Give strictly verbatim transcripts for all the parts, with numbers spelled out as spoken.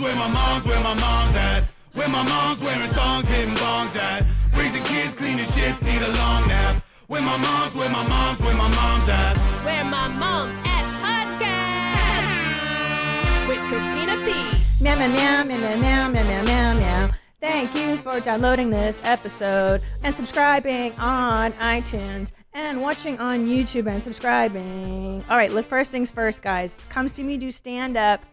moms, where my moms, where my moms at? Where my moms wearing thongs, hitting bongs at? Raising kids, cleaning shits, need a long nap. Where my moms, where my moms, where my moms at? Where my moms at podcast with Christina P. Meow, meow, meow, meow, meow, meow, meow, meow. Thank you for downloading this episode and subscribing on iTunes and watching on YouTube and subscribing. All right, let's, first things first, guys. Come See Me Do stand-up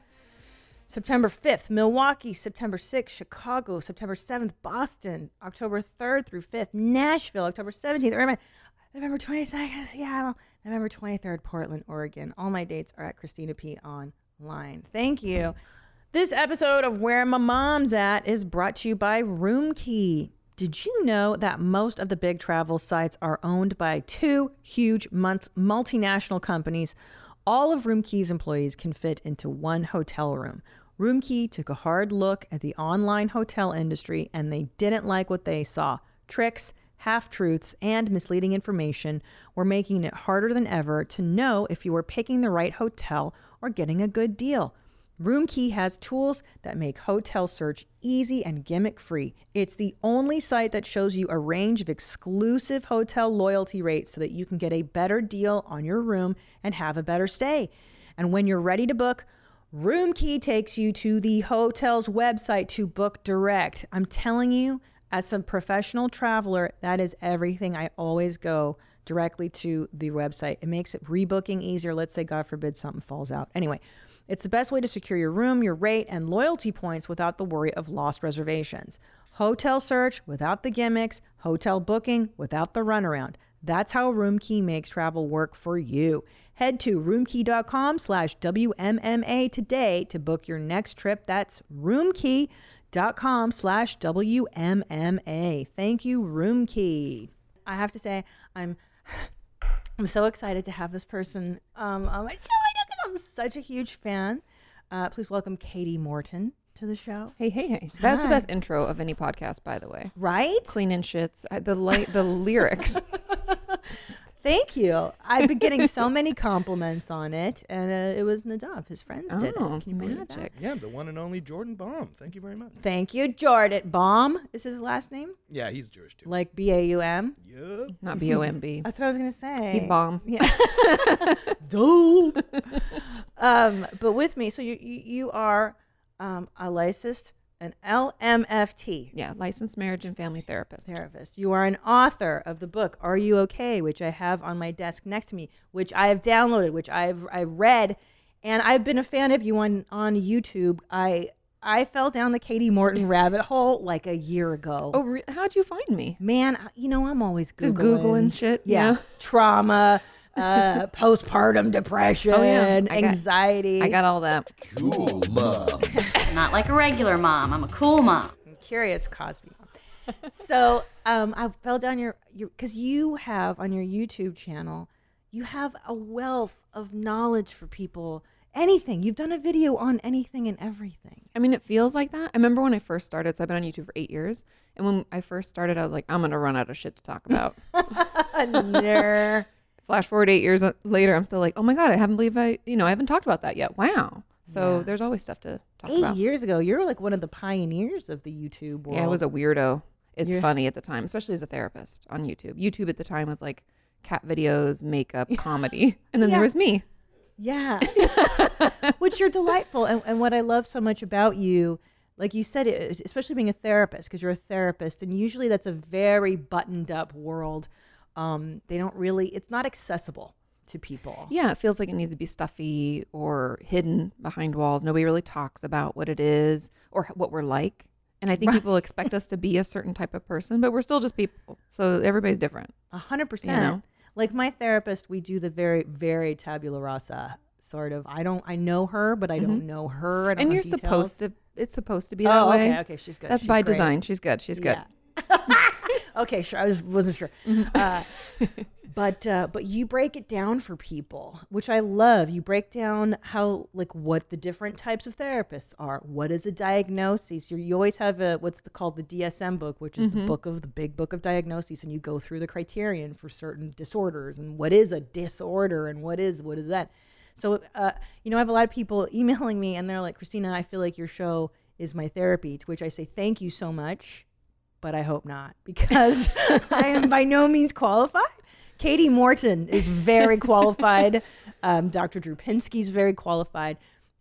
September fifth, Milwaukee, September sixth, Chicago, September seventh, Boston, October third through fifth, Nashville, October seventeenth, Irvine, November twenty-second, Seattle, November twenty-third, Portland, Oregon. All my dates are at Christina P. Online. Thank you. This episode of Where My Mom's At is brought to you by Roomkey. Did you know that most of the big travel sites are owned by two huge multinational companies? All of Roomkey's employees can fit into one hotel room. Roomkey took a hard look at the online hotel industry and they didn't like what they saw. Tricks, half-truths, and misleading information were making it harder than ever to know if you were picking the right hotel or getting a good deal. Roomkey has tools that make hotel search easy and gimmick-free. It's the only site that shows you a range of exclusive hotel loyalty rates so that you can get a better deal on your room and have a better stay. And when you're ready to book, Roomkey takes you to the hotel's website to book direct. I'm telling you, as a professional traveler, that is everything. I always go directly to the website. It makes it rebooking easier. Let's say, God forbid, something falls out. Anyway, it's the best way to secure your room, your rate, and loyalty points without the worry of lost reservations. Hotel search without the gimmicks, hotel booking without the runaround. That's how Roomkey makes travel work for you. Head to roomkey.com slash WMMA today to book your next trip. That's roomkey.com slash WMMA. Thank you, Roomkey. I have to say, I'm I'm so excited to have this person um, on my show. I'm such a huge fan. Uh, please welcome Kati Morton to the show. Hey, hey, hey! That's Hi. The best intro of any podcast, by the way. Right? Cleaning shits. I, the li- the lyrics. Thank you. I've been getting so many compliments on it, and uh, it was Nadav. His friends oh, did it. Can you believe that? Yeah, the one and only Jordan Baum. Thank you very much. Thank you, Jordan Baum. Is his last name? Yeah, he's Jewish too. Like B A U M. Yep. Not B O M B. That's what I was gonna say. He's Baum. Yeah. Dope. um, but with me, so you you, you are um, a licensed. An L M F T. Yeah, licensed marriage and family therapist. Therapist. You are an author of the book, Are You Okay? Which I have on my desk next to me, which I have downloaded, which I've I read. And I've been a fan of you on, on YouTube. I I fell down the Kati Morton rabbit hole like a year ago. Oh, re- how'd you find me? Man, I, you know, I'm always Googling. Just Googling shit. Yeah. yeah. Trauma. Uh, postpartum depression, oh, yeah. I anxiety. Got, I got all that. Cool mom. Not like a regular mom. I'm a cool mom. I'm curious Cosby. So um, I fell down your, your, because you have on your YouTube channel, you have a wealth of knowledge for people. Anything. You've done a video on anything and everything. I mean, it feels like that. I remember when I first started, so I've been on YouTube for eight years. And when I first started, I was like, I'm going to run out of shit to talk about. Nerd. Flash forward eight years later, I'm still like, oh my God, I haven't believed I, you know, I haven't talked about that yet. Wow. So yeah. There's always stuff to talk eight about. Eight years ago, you were like one of the pioneers of the YouTube world. Yeah, I was a weirdo. It's You're... funny at the time, especially as a therapist on YouTube. YouTube at the time was like cat videos, makeup, comedy. And then yeah. there was me. Yeah. Which you're delightful. And, and what I love so much about you, like you said, it, especially being a therapist, because you're a therapist, and usually that's a very buttoned up world. Um, they don't really, it's not accessible to people. Yeah, it feels like it needs to be stuffy or hidden behind walls. Nobody really talks about what it is or what we're like. And I think right. people expect us to be a certain type of person, but we're still just people. So everybody's different. A hundred percent. Like my therapist, we do the very, very tabula rasa sort of. I don't, I know her, but I mm-hmm. don't know her. I don't and know you're details. supposed to, it's supposed to be that oh, way. Okay, okay, she's good. That's she's by great. design. She's good. She's good. Yeah. Okay, sure. I was, wasn't sure. Uh, but uh, but you break it down for people, which I love. You break down how, like, what the different types of therapists are. What is a diagnosis? You're, you always have a what's the, called the D S M book, which is mm-hmm. the book of the big book of diagnoses, and you go through the criterion for certain disorders and what is a disorder and what is what is that. So, uh, you know, I have a lot of people emailing me and they're like, Christina, I feel like your show is my therapy, to which I say, thank you so much, but I hope not, because I am by no means qualified. Kati Morton is very qualified. um, Doctor Drew Pinsky's very qualified.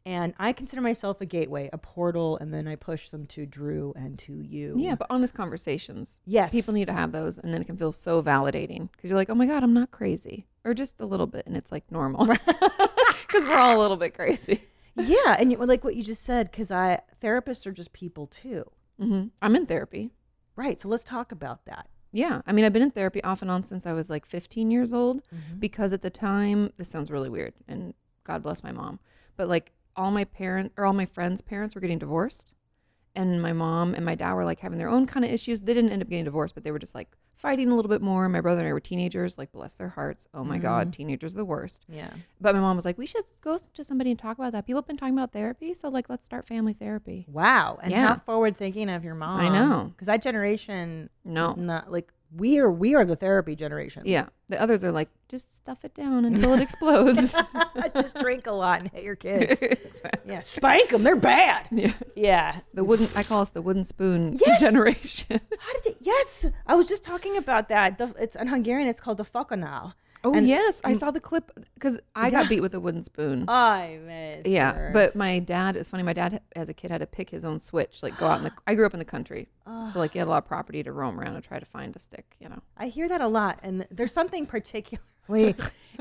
And I consider myself a gateway, a portal, and then I push them to Drew and to you. Yeah, but honest conversations. Yes. People need to have those, and then it can feel so validating, because you're like, oh my God, I'm not crazy. Or just a little bit, and it's like normal. Because we're all a little bit crazy. Yeah, and you, like what you just said, because I therapists are just people too. Mm-hmm. I'm in therapy. Right, so let's talk about that. Yeah, I mean, I've been in therapy off and on since I was like fifteen years old, mm-hmm. because at the time, this sounds really weird, and God bless my mom, but like, all my parents or all my friends' parents were getting divorced, and my mom and my dad were like having their own kind of issues. They didn't end up getting divorced, but they were just like fighting a little bit more. My brother and I were teenagers, like, bless their hearts. Oh my mm. God, teenagers are the worst. Yeah. But my mom was like, we should go to somebody and talk about that. People have been talking about therapy, so like, let's start family therapy. Wow. And yeah. how forward thinking of your mom. I know. Because that generation, no, not like we are. We are the therapy generation. Yeah. The others are like, just stuff it down until it explodes. Just drink a lot and hit your kids. Exactly. Yeah, spank them. They're bad. Yeah. Yeah. The wooden, I call us the wooden spoon yes. generation. How does it? Yes. I was just talking about that. The, it's in Hungarian. It's called the fokonál. Oh, and, yes. And, I saw the clip because I yeah. got beat with a wooden spoon. I mean, yeah. Worse. But my dad, it's funny. My dad as a kid had to pick his own switch, like go out in the, I grew up in the country. So like you had a lot of property to roam around and try to find a stick, you know. I hear that a lot. And there's something particularly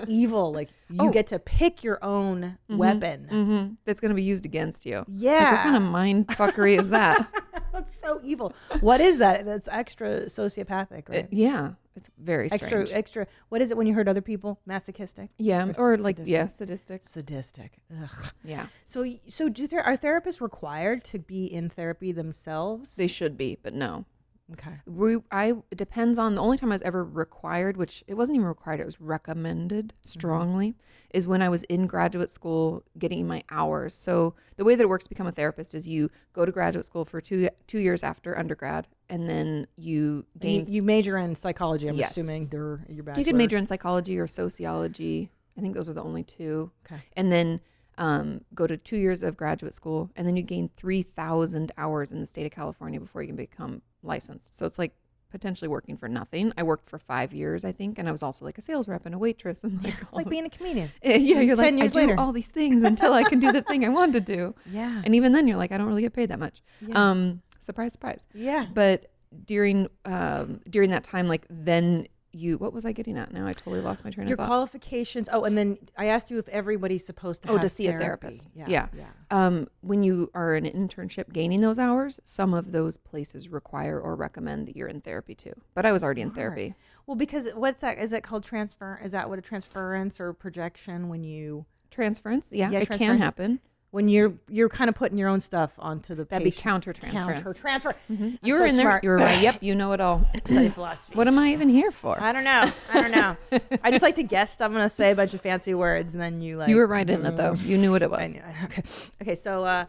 evil, like you oh. get to pick your own mm-hmm. weapon mm-hmm. that's going to be used against you. Yeah, like, what kind of mind fuckery is that? That's so evil. What is that? That's extra sociopathic, right? It, yeah, it's very strange. Extra, extra. What is it when you hurt other people? Masochistic. Yeah, or, or like sadistic? yeah, sadistic. Sadistic. Ugh. Yeah. So, so do there are therapists required to be in therapy themselves? They should be, but no. Okay. We, I, it depends on, the only time I was ever required, which it wasn't even required, it was recommended strongly, mm-hmm. is when I was in graduate school getting my hours. So the way that it works to become a therapist is you go to graduate school for two two years after undergrad, and then you gain. You, you major in psychology, I'm yes. assuming, they're your bachelor's. You could major in psychology or sociology. I think those are the only two. Okay. And then um, go to two years of graduate school, and then you gain three thousand hours in the state of California before you can become licensed. So it's like potentially working for nothing. I worked for five years, I think, and I was also like a sales rep and a waitress. And like it's like being a comedian. Yeah, yeah, you're like, I do all these things until I can do the thing I want to do. Yeah. And even then you're like, I don't really get paid that much. Yeah. Um, surprise, surprise. Yeah. But during um, during that time, like then you, what was I getting at now? I totally lost my train of thought. Your qualifications. Oh, and then I asked you if everybody's supposed to oh, have to see therapy. a therapist. Yeah. Yeah. yeah. Um, when you are in an internship gaining those hours, some of those places require or recommend that you're in therapy too. But I was already Smart. in therapy. Well, because what's that? Is that called transfer? Is that what a transference or projection when you? Transference. Yeah, yeah it can happen. When you're you're kind of putting your own stuff onto the that'd patient. be counter transference. Counter transfer. Mm-hmm. You were so in smart. there. You were right. Yep, you know it all. Study philosophy. What am I even here for? I don't know. I don't know. I just like to guess. I'm gonna say a bunch of fancy words, and then you like. You were right mm-hmm. in it though. You knew what it was. I knew it. Okay. Okay. So, uh,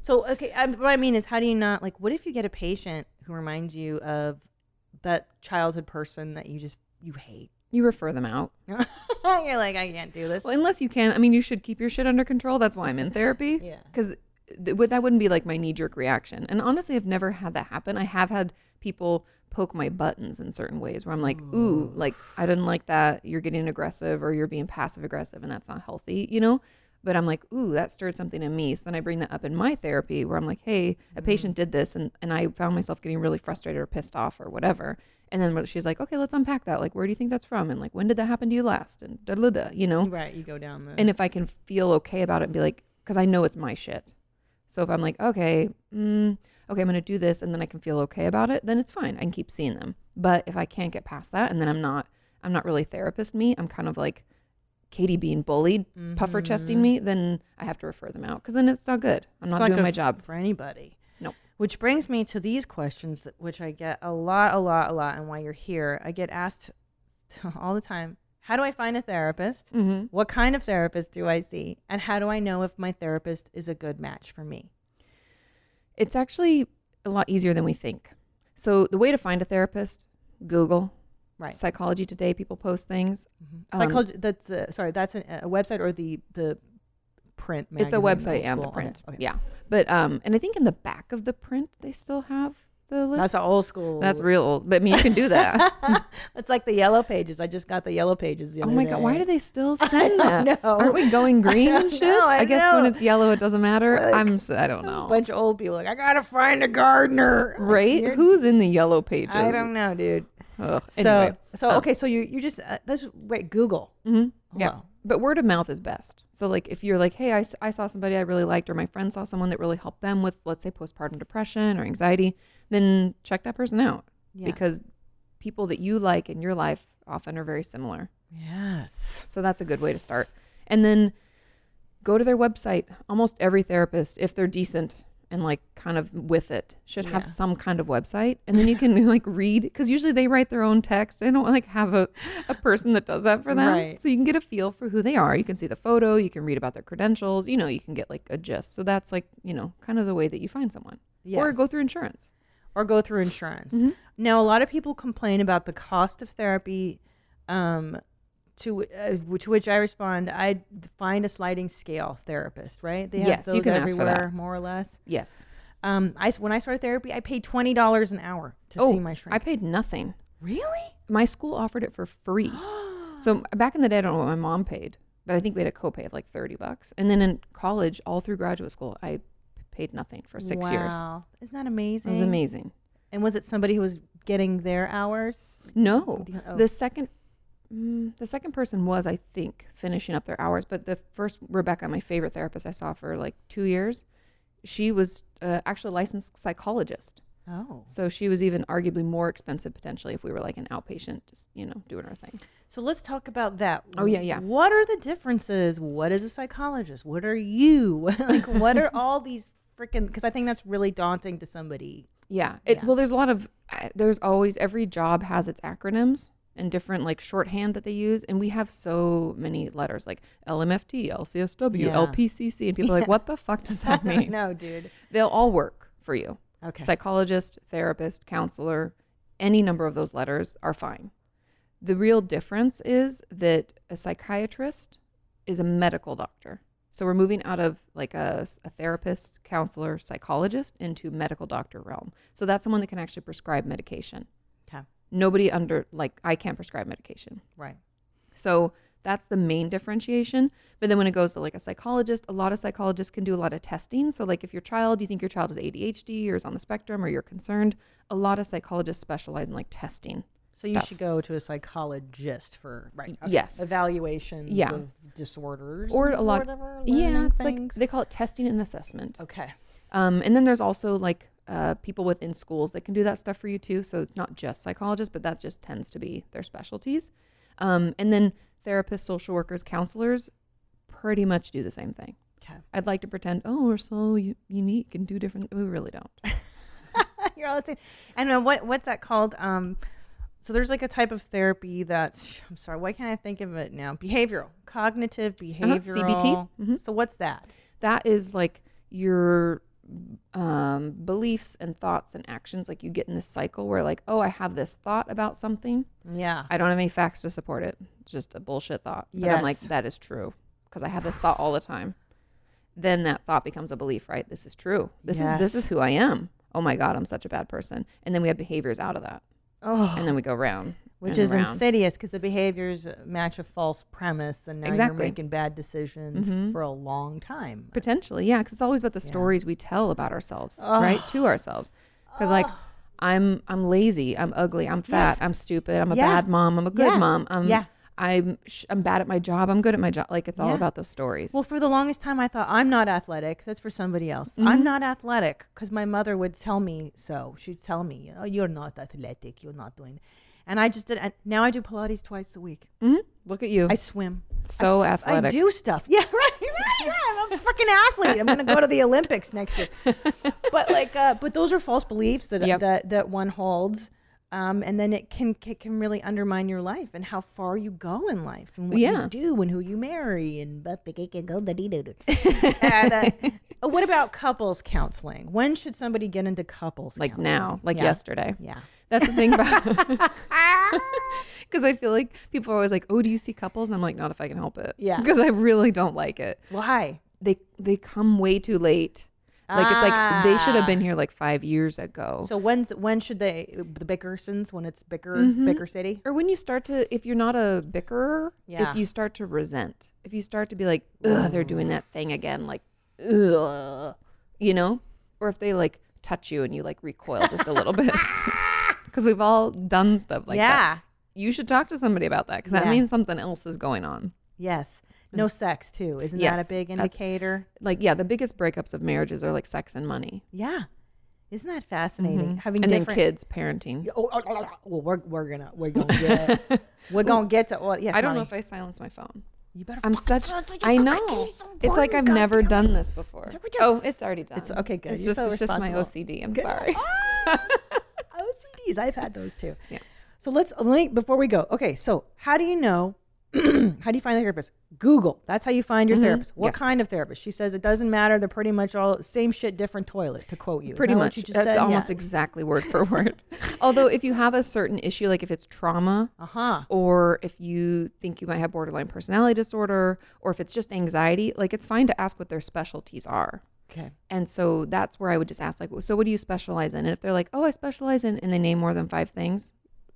so okay. I, what I mean is, how do you not like? What if you get a patient who reminds you of that childhood person that you just you hate? You refer them out. You're like, I can't do this. Well, unless you can. I mean, you should keep your shit under control. That's why I'm in therapy. Yeah. Because th- that wouldn't be like my knee-jerk reaction. And honestly, I've never had that happen. I have had people poke my buttons in certain ways where I'm like, ooh, ooh like, I didn't like that. You're getting aggressive or you're being passive-aggressive and that's not healthy, you know? But I'm like, ooh, that stirred something in me. So then I bring that up in my therapy where I'm like, hey, a patient did this and, and I found myself getting really frustrated or pissed off or whatever. And then she's like, okay, let's unpack that. Like, where do you think that's from? And like, when did that happen to you last? And da da da, you know? Right, you go down the... And if I can feel okay about it and be like, because I know it's my shit. So if I'm like, okay, mm, okay, I'm going to do this and then I can feel okay about it, then it's fine. I can keep seeing them. But if I can't get past that and then I'm not, I'm not really therapist me, I'm kind of like... Kati being bullied, mm-hmm. puffer chesting me, then I have to refer them out because then it's not good. I'm not, not doing my job for anybody. No. Which brings me to these questions, that, which I get a lot, a lot, a lot. And while you're here, I get asked all the time, how do I find a therapist? Mm-hmm. What kind of therapist do I see? And how do I know if my therapist is a good match for me? It's actually a lot easier than we think. So the way to find a therapist, Google. Right. Psychology Today, people post things. Mm-hmm. Psychology. Um, that's uh, sorry. That's an, a website or the the print magazine. It's a website and the print. Okay. Okay. Yeah, but um, and I think in the back of the print they still have the list. That's old school. That's real old. But I mean, you can do that. It's like the Yellow Pages. I just got the Yellow Pages the other day. Oh my god! Why do they still send that? No, aren't we going green and shit? No, I, I guess know. When it's yellow, it doesn't matter. Like, I'm. I don't know. A bunch of old people like I gotta find a gardener. Right? You're, Who's in the Yellow Pages? I don't know, dude. Ugh. So anyway. so um, okay so you you just uh, that's wait Google mm-hmm. yeah on. But word of mouth is best. So like if you're like, hey, I, I saw somebody I really liked, or my friend saw someone that really helped them with, let's say, postpartum depression or anxiety, then check that person out. Yeah. Because people that you like in your life often are very similar. Yes. So that's a good way to start. And then go to their website. Almost every therapist, if they're decent and like kind of with it, should have yeah. some kind of website. And then you can like read, because usually they write their own text. They don't like have a, a person that does that for them. Right. So you can get a feel for who they are. You can see the photo, you can read about their credentials, you know, you can get like a gist. So that's like, you know, kind of the way that you find someone. Yes. Or go through insurance. Or go through insurance. Mm-hmm. Now, a lot of people complain about the cost of therapy, um, to, uh, to which I respond, I find a sliding scale therapist, right? They have yes, those you can everywhere, ask for that. More or less. Yes. Um, I, when I started therapy, I paid twenty dollars an hour to oh, see my shrink. I paid nothing. Really? My school offered it for free. So back in the day, I don't know what my mom paid, but I think we had a copay of like thirty bucks. And then in college, all through graduate school, I paid nothing for six wow. years. Wow. Isn't that amazing? It was amazing. And was it somebody who was getting their hours? No. Oh. The second... Mm, the second person was, I think, finishing up their hours. But the first, Rebecca, my favorite therapist I saw for like two years, she was uh, actually a licensed psychologist. Oh. So she was even arguably more expensive potentially if we were like an outpatient, just, you know, doing our thing. So let's talk about that. Oh, yeah, yeah. What are the differences? What is a psychologist? What are you? Like, what are all these freaking, because I think that's really daunting to somebody. Yeah. It, yeah. Well, there's a lot of, uh, there's always, every job has its acronyms and different like shorthand that they use, and we have so many letters like L M F T, L C S W, yeah. L P C C, and people yeah. are like, what the fuck does that mean? No, dude. They'll all work for you. Okay. Psychologist, therapist, counselor, any number of those letters are fine. The real difference is that a psychiatrist is a medical doctor. So we're moving out of like a, a therapist, counselor, psychologist into medical doctor realm. So that's someone that can actually prescribe medication. Nobody under, like, I can't prescribe medication. Right. So that's the main differentiation. But then when it goes to like a psychologist, a lot of psychologists can do a lot of testing. So like if your child, you think your child is A D H D or is on the spectrum or you're concerned, a lot of psychologists specialize in like testing. So stuff. You should go to a psychologist for right okay. yes evaluations yeah. of disorders or a lot whatever, yeah it's like they call it testing and assessment. Okay. Um, and then there's also like Uh, people within schools that can do that stuff for you too. So it's not just psychologists, but that just tends to be their specialties. Um, and then therapists, social workers, counselors pretty much do the same thing. Okay. I'd like to pretend, oh, we're so u- unique and do different. We really don't. You're all the same. I don't know. What, what's that called? Um, so there's like a type of therapy that's, I'm sorry, why can't I think of it now? Behavioral, cognitive behavioral. Uh-huh. C B T. Mm-hmm. So what's that? That is like your... Um, beliefs and thoughts and actions. Like you get in this cycle where like, oh, I have this thought about something. Yeah. I don't have any facts to support it. It's just a bullshit thought. But yes. I'm like, that is true because I have this thought all the time. Then that thought becomes a belief, right? This is true. This yes. is this is who I am. Oh my God, I'm such a bad person. And then we have behaviors out of that. Oh. And then we go round. Which is around. Insidious because the behaviors match a false premise and now exactly. you're making bad decisions mm-hmm. for a long time. Potentially, yeah, because it's always about the yeah. stories we tell about ourselves, oh. right, to ourselves. Because oh. like, I'm I'm lazy, I'm ugly, I'm fat, yes. I'm stupid, I'm a yeah. bad mom, I'm a good yeah. mom, I'm, yeah. I'm, sh- I'm bad at my job, I'm good at my job. Like, it's yeah. all about those stories. Well, for the longest time, I thought, I'm not athletic. That's for somebody else. Mm-hmm. I'm not athletic because my mother would tell me so. She'd tell me, oh, you're not athletic, you're not doing... And I just did, and now I do Pilates twice a week. Mm-hmm. Look at you. I swim. So I f- athletic. I do stuff. Yeah, right, right, right. I'm a freaking athlete. I'm going to go to the Olympics next year. But like, uh, but those are false beliefs that yep. that, that one holds. Um, and then it can it can really undermine your life and how far you go in life and what yeah. you do and who you marry and and uh, What about couples counseling? When should somebody get into couples like counseling? Now, like yeah. yesterday. Yeah. That's the thing about because I feel like people are always like, oh, do you see couples? And I'm like, not if I can help it. Yeah. Because I really don't like it. Why? They they come way too late. Like, ah. it's like they should have been here like five years ago. So when's when should they, the Bickersons, when it's bicker, mm-hmm. bicker city? Or when you start to, if you're not a bickerer, yeah. if you start to resent, if you start to be like, ugh, they're doing that thing again, like, ugh, you know? Or if they like touch you and you like recoil just a little bit. Because we've all done stuff like yeah. that. You should talk to somebody about that because yeah. that means something else is going on. Yes. No sex too. Isn't yes, that a big indicator? Like, yeah, the biggest breakups of marriages are like sex and money. Yeah. Isn't that fascinating? Mm-hmm. Having and different... then kids, parenting. Oh, oh, oh, oh. Well, we're we're gonna we're gonna get we're gonna get to well, yes, I don't money. know if I silence my phone. You better. I'm such. I know. It's like I've God never done this before. Oh, it's already done. It's okay. Good. It's just, so it's just my O C D. I'm good. Sorry. Oh, O C Ds. I've had those too. Yeah. So let's let me, before we go. Okay. So how do you know? How do you find a therapist? Google. That's how you find your mm-hmm. therapist. What yes. kind of therapist? She says it doesn't matter. They're pretty much all same shit, different toilet, to quote you. Pretty much. You just That's said? almost yeah. exactly word for word. Although if you have a certain issue, like if it's trauma uh-huh. or if you think you might have borderline personality disorder or if it's just anxiety, like it's fine to ask what their specialties are. Okay. And so that's where I would just ask, like, so what do you specialize in? And if they're like, oh, I specialize in, and they name more than five things.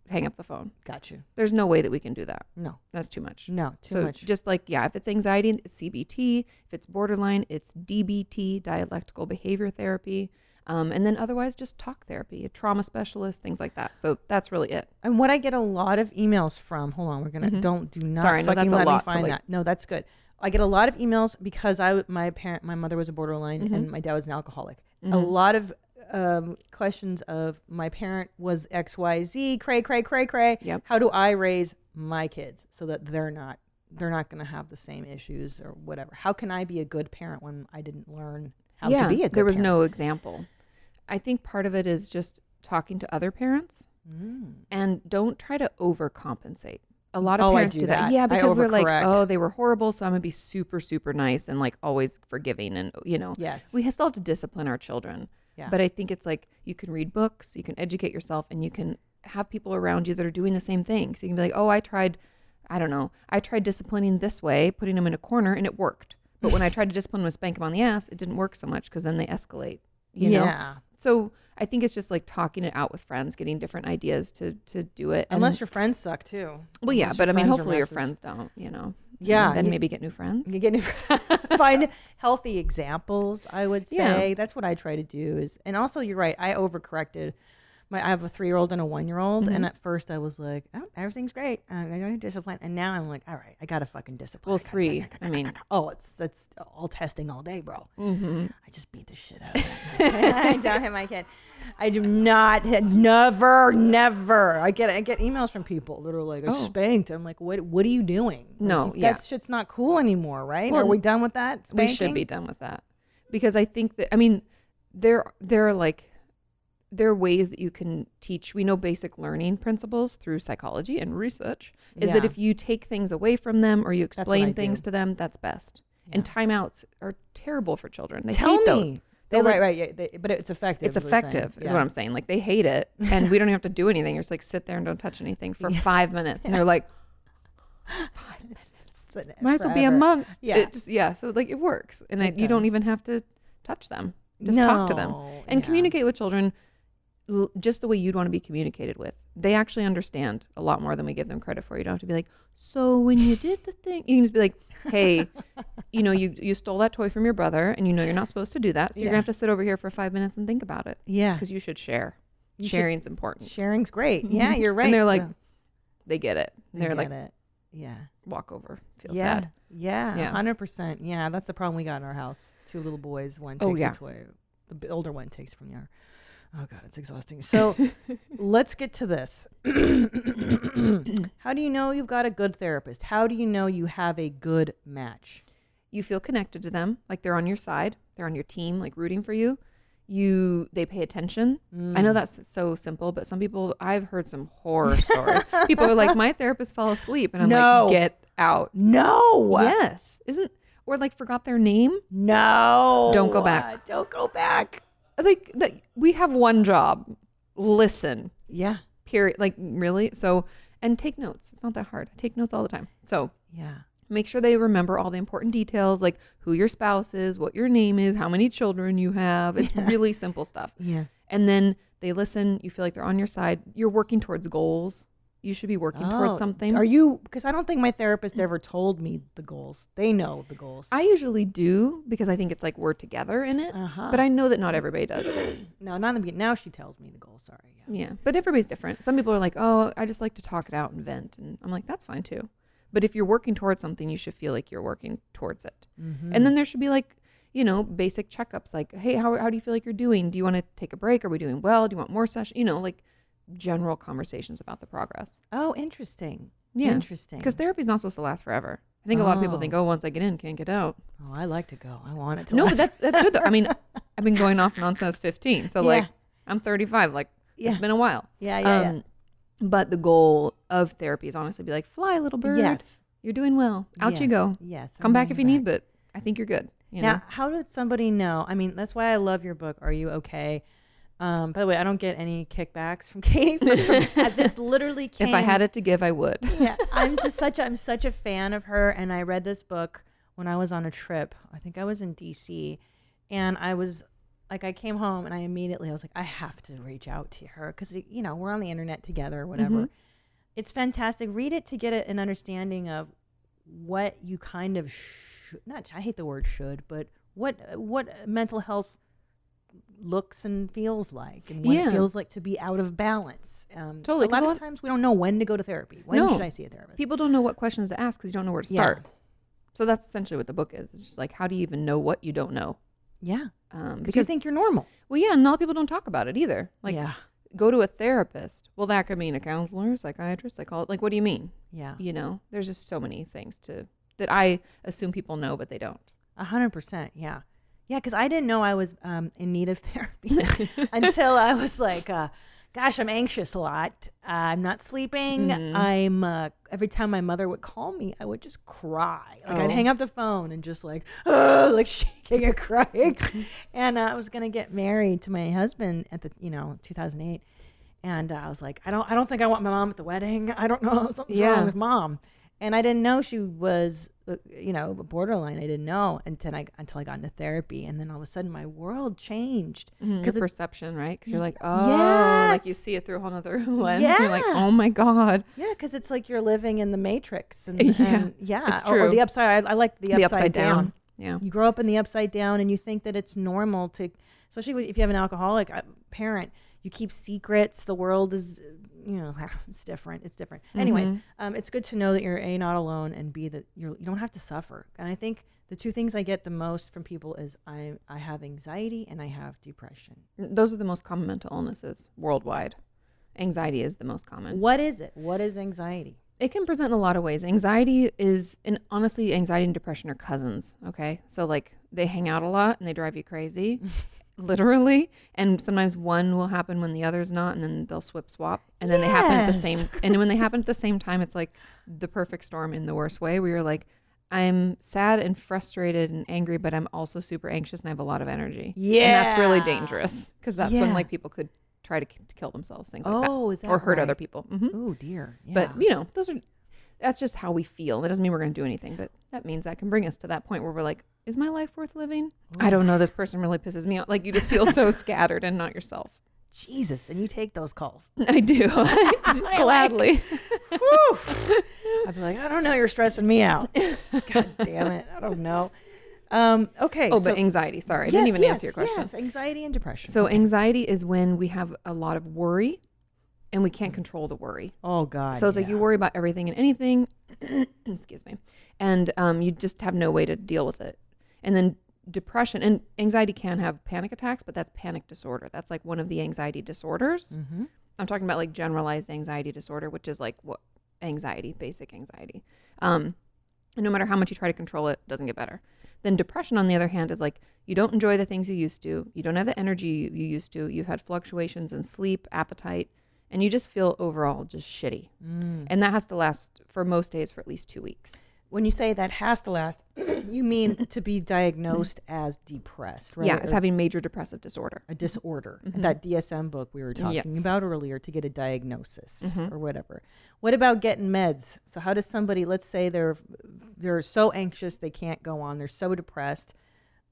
Hang up the phone. Got you. There's no way that we can do that. No. That's too much. No, too so much. Just like, yeah, if it's anxiety, it's C B T. If it's borderline, it's D B T, dialectical behavior therapy. Um, and then otherwise just talk therapy, a trauma specialist, things like that. So that's really it. And what I get a lot of emails from, hold on, we're going to, mm-hmm. don't, do not Sorry, fucking no, let me find like, that. No, that's good. I get a lot of emails because I, my parent, my mother was a borderline mm-hmm. and my dad was an alcoholic. Mm-hmm. A lot of um questions of my parent was X Y Z cray cray cray cray. Yep. How do I raise my kids so that they're not they're not going to have the same issues or whatever? How can I be a good parent when I didn't learn how yeah, to be a good parent? There was parent? no example. I think part of it is just talking to other parents mm. and don't try to overcompensate. A lot of oh, parents do, do that. that. Yeah, because we're like, oh, they were horrible, so I'm going to be super, super nice and like always forgiving and, you know. Yes. We still have to discipline our children. Yeah. But I think it's like you can read books, you can educate yourself, and you can have people around you that are doing the same thing. So you can be like, oh, I tried, I don't know, I tried disciplining this way, putting them in a corner, and it worked. But when I tried to discipline them and spank them on the ass, it didn't work so much because then they escalate, you know? Yeah. So I think it's just like talking it out with friends, getting different ideas to to do it. And unless your friends suck too. Well, yeah, but I mean, hopefully your friends don't, you know? Yeah. And then you, maybe get new friends. You get new friends. Find healthy examples, I would say. Yeah. That's what I try to do is, and also you're right, I overcorrected. My, I have a three-year-old and a one-year-old, mm-hmm. and at first I was like, oh, everything's great. I don't need discipline. And now I'm like, all right, I got to fucking discipline. Well, three, I mean. Oh, it's that's all testing all day, bro. Mm-hmm. I just beat the shit out of him. I don't hit my kid. I do not hit, never, never. I get I get emails from people that are like, I oh. spanked. I'm like, what What are you doing? No, like, yeah. That shit's not cool anymore, right? Well, are we done with that? Spanking? We should be done with that. Because I think that, I mean, there there are like, there are ways that you can teach. We know basic learning principles through psychology and research is yeah. that if you take things away from them or you explain things do. to them, that's best. Yeah. And timeouts are terrible for children. They Tell hate me. those. They oh, like, right, right. Yeah, they, but it's effective. It's is effective what is yeah. what I'm saying. Like they hate it and we don't have to do anything. You're just like sit there and don't touch anything for yeah. five minutes. And yeah. they're like, five minutes. Might as well be a month. Yeah. It just, yeah. So like it works. And it I, you don't even have to touch them. Just no. talk to them and yeah. communicate with children just the way you'd want to be communicated with. They actually understand a lot more than we give them credit for. You don't have to be like, so when you did the thing, you can just be like, hey, you know, you you stole that toy from your brother and you know you're not supposed to do that. So yeah. you're gonna have to sit over here for five minutes and think about it. Yeah. Because you should share. You Sharing's should, important. Sharing's great. Mm-hmm. Yeah, you're right. And they're like, so they get it. They're they like, it. yeah. Walk over. Feel yeah. sad. Yeah. Yeah. one hundred percent. Yeah. That's the problem we got in our house. Two little boys. One takes oh, yeah. its way. The older one takes from the other. Oh God, it's exhausting. So let's get to this. How do you know you've got a good therapist? How do you know you have a good match? You feel connected to them, like they're on your side, they're on your team, like rooting for you. You, they pay attention. Mm. I know that's so simple, but some people, I've heard some horror stories. People are like, my therapist fell asleep, and I'm no. like, get out. No. Yes. Isn't or like forgot their name, no, don't go back. Uh, don't go back. Like that, we have one job. Listen. Yeah. Period. Like really. So, and take notes. It's not that hard. I take notes all the time. So yeah. Make sure they remember all the important details, like who your spouse is, what your name is, how many children you have. It's yeah. really simple stuff. Yeah. And then they listen. You feel like they're on your side. You're working towards goals. You should be working oh, towards something. Are you, because I don't think my therapist ever told me the goals. They know the goals. I usually do because I think it's like we're together in it. Uh-huh. But I know that not everybody does. No, not in the beginning. Now she tells me the goals. Sorry. Yeah. yeah. But everybody's different. Some people are like, oh, I just like to talk it out and vent. And I'm like, that's fine too. But if you're working towards something, you should feel like you're working towards it. Mm-hmm. And then there should be like, you know, basic checkups like, hey, how how do you feel like you're doing? Do you want to take a break? Are we doing well? Do you want more session? You know, like general conversations about the progress. Oh, interesting. Yeah. Interesting. Because therapy is not supposed to last forever. I think oh. a lot of people think, oh, once I get in, can't get out. Oh, I like to go. I want it to no, last. No, but that's, that's good though. I mean, I've been going off and on since I was fifteen. So yeah. like I'm thirty-five. Like yeah. it's been a while. Yeah, yeah, um, yeah. But the goal of therapy is honestly be like, fly, little bird. Yes. You're doing well. Out yes. you go. Yes. I'm Come back if you back. need, but I think you're good. You now, know? How did somebody know? I mean, that's why I love your book, Are You Okay? Um, by the way, I don't get any kickbacks from Kati. This literally came. If I had it to give, I would. Yeah, I'm just such a, I'm such a fan of her. And I read this book when I was on a trip. I think I was in D C. And I was... Like I came home and I immediately, I was like, I have to reach out to her because, you know, we're on the internet together or whatever. Mm-hmm. It's fantastic. Read it to get an understanding of what you kind of should, not, I hate the word should, but what what mental health looks and feels like and what yeah. it feels like to be out of balance. Um, totally. A lot, a lot of times we don't know when to go to therapy. When no. should I see a therapist? People don't know what questions to ask because you don't know where to yeah. start. So that's essentially what the book is. It's just like, how do you even know what you don't know? Yeah. Um, because you think you're normal. Well, yeah. And a lot of people don't talk about it either. Like, yeah. go to a therapist. Well, that could mean a counselor, psychiatrist, psychologist. Like, what do you mean? Yeah. You know, there's just so many things to that I assume people know, but they don't. A hundred percent. Yeah. Yeah. Because I didn't know I was um, in need of therapy until I was like, uh, gosh, I'm anxious a lot. Uh, I'm not sleeping. Mm-hmm. I'm uh, every time my mother would call me, I would just cry. Like oh. I'd hang up the phone and just like, oh, like shaking and crying. And uh, I was gonna get married to my husband at the, you know, two thousand eight, and uh, I was like, I don't, I don't think I want my mom at the wedding. I don't know, something's yeah. wrong with mom. And I didn't know she was, uh, you know, borderline. I didn't know until I until I got into therapy, and then all of a sudden my world changed. Mm-hmm. Your it, perception, right? Because you're like, oh, yes. like you see it through a whole other lens. Yeah. You're like, oh my god. Yeah, because it's like you're living in the matrix, and yeah, and yeah. It's true. Or, or the upside. I, I like the, the upside, upside down. down. Yeah, you grow up in the upside down, and you think that it's normal to, especially if you have an alcoholic parent. You keep secrets. The world is, you know, it's different. It's different. Mm-hmm. Anyways, um, it's good to know that you're A, not alone, and B, that you're, you don't have to suffer. And I think the two things I get the most from people is I I have anxiety and I have depression. Those are the most common mental illnesses worldwide. Anxiety is the most common. What is it? What is anxiety? It can present in a lot of ways. Anxiety is, and honestly, anxiety and depression are cousins, okay? So like they hang out a lot and they drive you crazy. Literally, and sometimes one will happen when the other's not, and then they'll swip swap, and then yes. they happen at the same. And when they happen at the same time, it's like the perfect storm in the worst way. We were like, I'm sad and frustrated and angry, but I'm also super anxious and I have a lot of energy. Yeah, and that's really dangerous because that's yeah. when like people could try to, k- to kill themselves, things oh, like that, is that or hurt right? other people. Mm-hmm. Oh dear. Yeah. But you know, those are. That's just how we feel. That doesn't mean we're going to do anything, but that means that can bring us to that point where we're like, is my life worth living? Ooh. I don't know. This person really pisses me off. Like you just feel so scattered and not yourself. Jesus. And you take those calls. I do. I gladly. Like, whew. I'd be like, I don't know. You're stressing me out. God damn it. I don't know. Um, okay. Oh, so, but anxiety. Sorry. I yes, didn't even yes, answer your question. Yes, anxiety and depression. So okay. Anxiety is when we have a lot of worry. And we can't control the worry. Oh, God. So it's yeah. like you worry about everything and anything. Excuse me. And um, you just have no way to deal with it. And then depression and anxiety can have panic attacks, but that's panic disorder. That's like one of the anxiety disorders. Mm-hmm. I'm talking about like generalized anxiety disorder, which is like what anxiety, basic anxiety. Um, and no matter how much you try to control it, it doesn't get better. Then depression, on the other hand, is like you don't enjoy the things you used to. You don't have the energy you, you used to. You've had fluctuations in sleep, appetite. And you just feel overall just shitty. Mm. And that has to last for most days for at least two weeks. When you say that has to last, you mean to be diagnosed as depressed, right? Yeah, as or having major depressive disorder. A disorder. Mm-hmm. That D S M book we were talking yes. about earlier to get a diagnosis mm-hmm. or whatever. What about getting meds? So how does somebody, let's say they're they're so anxious they can't go on, they're so depressed.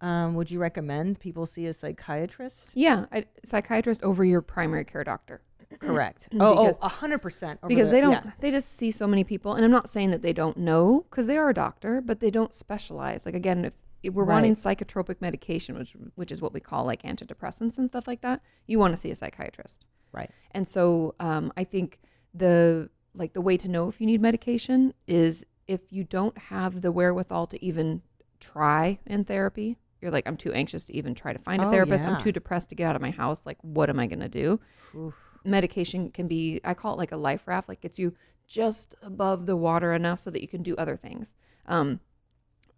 Um, would you recommend people see a psychiatrist? Yeah, a psychiatrist over your primary care doctor. Correct. Oh, a hundred percent. Because they don't, yeah. they just see so many people, and I'm not saying that they don't know, because they are a doctor, but they don't specialize. Like again, if, if we're right. wanting psychotropic medication, which which is what we call like antidepressants and stuff like that, you want to see a psychiatrist, right? And so um, I think the like the way to know if you need medication is if you don't have the wherewithal to even try in therapy. You're like, I'm too anxious to even try to find oh, a therapist. Yeah. I'm too depressed to get out of my house. Like, what am I gonna do? Oof. Medication can be, I call it like a life raft, like gets you just above the water enough so that you can do other things. Um,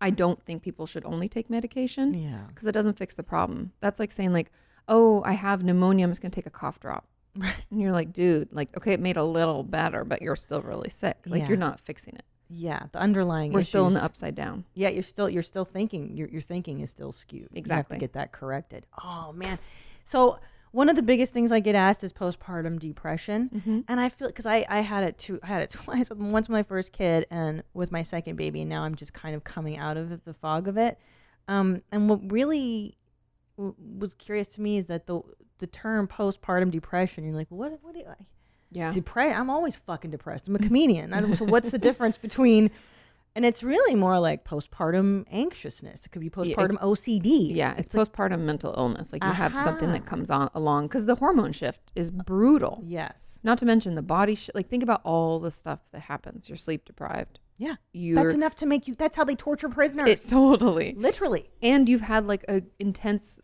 I don't think people should only take medication yeah. because it doesn't fix the problem. That's like saying like, oh, I have pneumonia, I'm just gonna take a cough drop. And you're like, dude, like, okay, it made a little better, but you're still really sick. Like yeah. you're not fixing it. Yeah, the underlying we're issues. Still in the upside down. Yeah, you're still you're still thinking your your thinking is still skewed. Exactly. You have to get that corrected. Oh man, so one of the biggest things I get asked is postpartum depression, mm-hmm. and I feel because I I had it two I had it twice, once with my first kid and with my second baby, and now I'm just kind of coming out of the fog of it. Um, and what really w- was curious to me is that the the term postpartum depression. You're like, what what do you? Yeah, Depre- I'm always fucking depressed. I'm a comedian. I don't, so what's the difference between, and it's really more like postpartum anxiousness. It could be postpartum yeah, it, O C D. Yeah, it's, it's like, postpartum mental illness. Like you uh-huh. have something that comes on along because the hormone shift is brutal. Yes. Not to mention the body shift. Like think about all the stuff that happens. You're sleep deprived. Yeah, you're, that's enough to make you, that's how they torture prisoners. It, totally. Literally. And you've had like a intense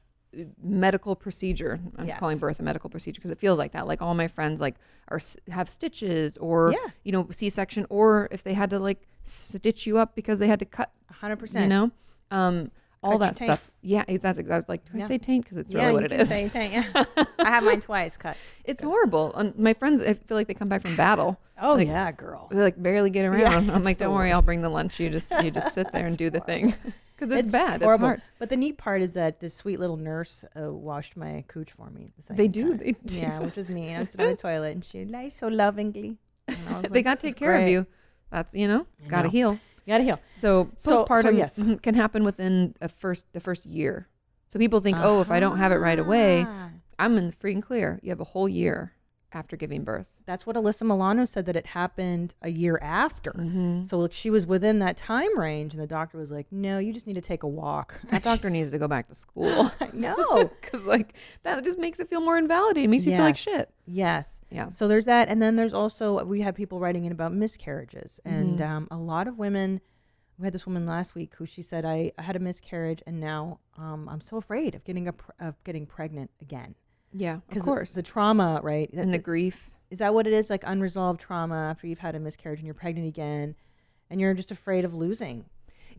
medical procedure. I'm yes. just calling birth a medical procedure because it feels like that. Like all my friends like are have stitches or yeah. you know C-section, or if they had to like stitch you up because they had to cut one hundred percent you know um all cut that stuff. Yeah, that's exactly like do yeah. I say taint because it's yeah, really what it is. Say taint, yeah. I have mine twice cut. It's so horrible. And my friends, I feel like they come back from battle. Oh like, yeah, girl. They like barely get around. Yeah, I'm like, don't worry, I'll bring the lunch. You just you just sit there and do the thing. Because it's, it's bad. Horrible. It's hard. But the neat part is that this sweet little nurse uh, washed my cooch for me. The they do. Time. They do. Yeah, which was neat. I was sitting in the toilet and she lies so lovingly. And I was like, they got to take care great. of you. That's, you know, you got to heal. Got to heal. So, so postpartum so yes. can happen within a first the first year. So people think, uh-huh. oh, if I don't have it right away, I'm in the free and clear. You have a whole year after giving birth. That's what Alyssa Milano said, that it happened a year after. Mm-hmm. So like, she was within that time range and the doctor was like, no, you just need to take a walk. That doctor needs to go back to school. I know. Because like that just makes it feel more invalidating. It makes yes. you feel like shit. Yes. Yeah. So there's that. And then there's also, we have people writing in about miscarriages. And mm-hmm. um, a lot of women, we had this woman last week who she said, I, I had a miscarriage and now um, I'm so afraid of getting a pr- of getting pregnant again. Yeah, of course. The trauma, right? And the grief. Is that what it is? Like unresolved trauma after you've had a miscarriage and you're pregnant again and you're just afraid of losing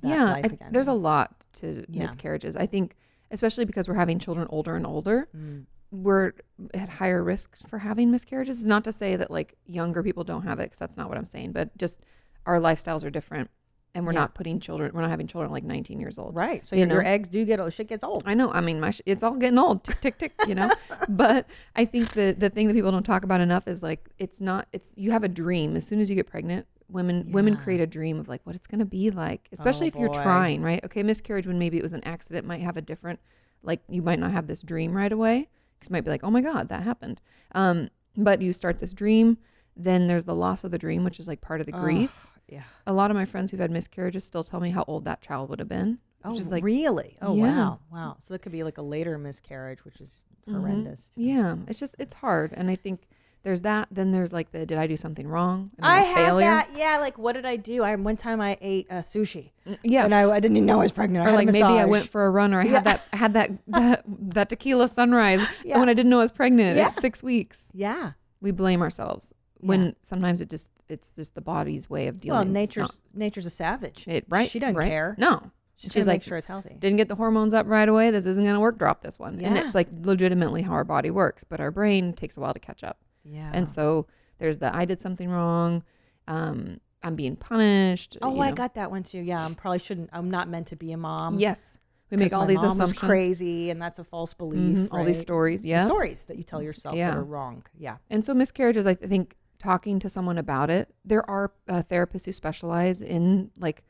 that yeah, life again. There's a lot to yeah. miscarriages. I think, especially because we're having children older and older, mm. we're at higher risk for having miscarriages. It's not to say that like younger people don't have it, because that's not what I'm saying, but just our lifestyles are different. And we're yeah. not putting children, we're not having children like nineteen years old. Right. So you your, know? your eggs do get old, shit gets old. I know. I mean, my sh- it's all getting old. Tick, tick, tick, you know. But I think the, the thing that people don't talk about enough is like, it's not, it's, you have a dream. As soon as you get pregnant, women yeah. women create a dream of like what it's going to be like, especially oh, if boy. you're trying, right? Okay, miscarriage, when maybe it was an accident, might have a different, like you might not have this dream right away. Because you might be like, oh my God, that happened. Um, but you start this dream, then there's the loss of the dream, which is like part of the oh. grief. Yeah. A lot of my friends who've had miscarriages still tell me how old that child would have been. Oh, which is like, really? Oh, yeah. wow. Wow. So that could be like a later miscarriage, which is horrendous. Mm-hmm. Yeah. Know. It's just, it's hard. And I think there's that. Then there's like the, did I do something wrong? Am I, I had that. Yeah. Like, what did I do? I One time I ate uh, sushi. Yeah. And I, I didn't even know I was pregnant. Or I had like a maybe I went for a run, or I yeah. had that, I had that, that, that tequila sunrise yeah. when I didn't know I was pregnant yeah. at six weeks. Yeah. We blame ourselves. When yeah. sometimes it just it's just the body's way of dealing. Well, nature's nature's a savage. It, right, she doesn't right? care. No, she's, she's like, make sure it's healthy. Didn't get the hormones up right away. This isn't gonna work. Drop this one. Yeah. And it's like legitimately how our body works, but our brain takes a while to catch up. Yeah. And so there's the I did something wrong, um, I'm being punished. Oh, I know. Got that one too. Yeah, I probably shouldn't. I'm not meant to be a mom. Yes. We make all these assumptions. Crazy, and that's a false belief. Mm-hmm. Right? All these stories, yeah, the stories that you tell yourself yeah. that are wrong, yeah. And so miscarriages, I th- think talking to someone about it. There are uh, therapists who specialize in like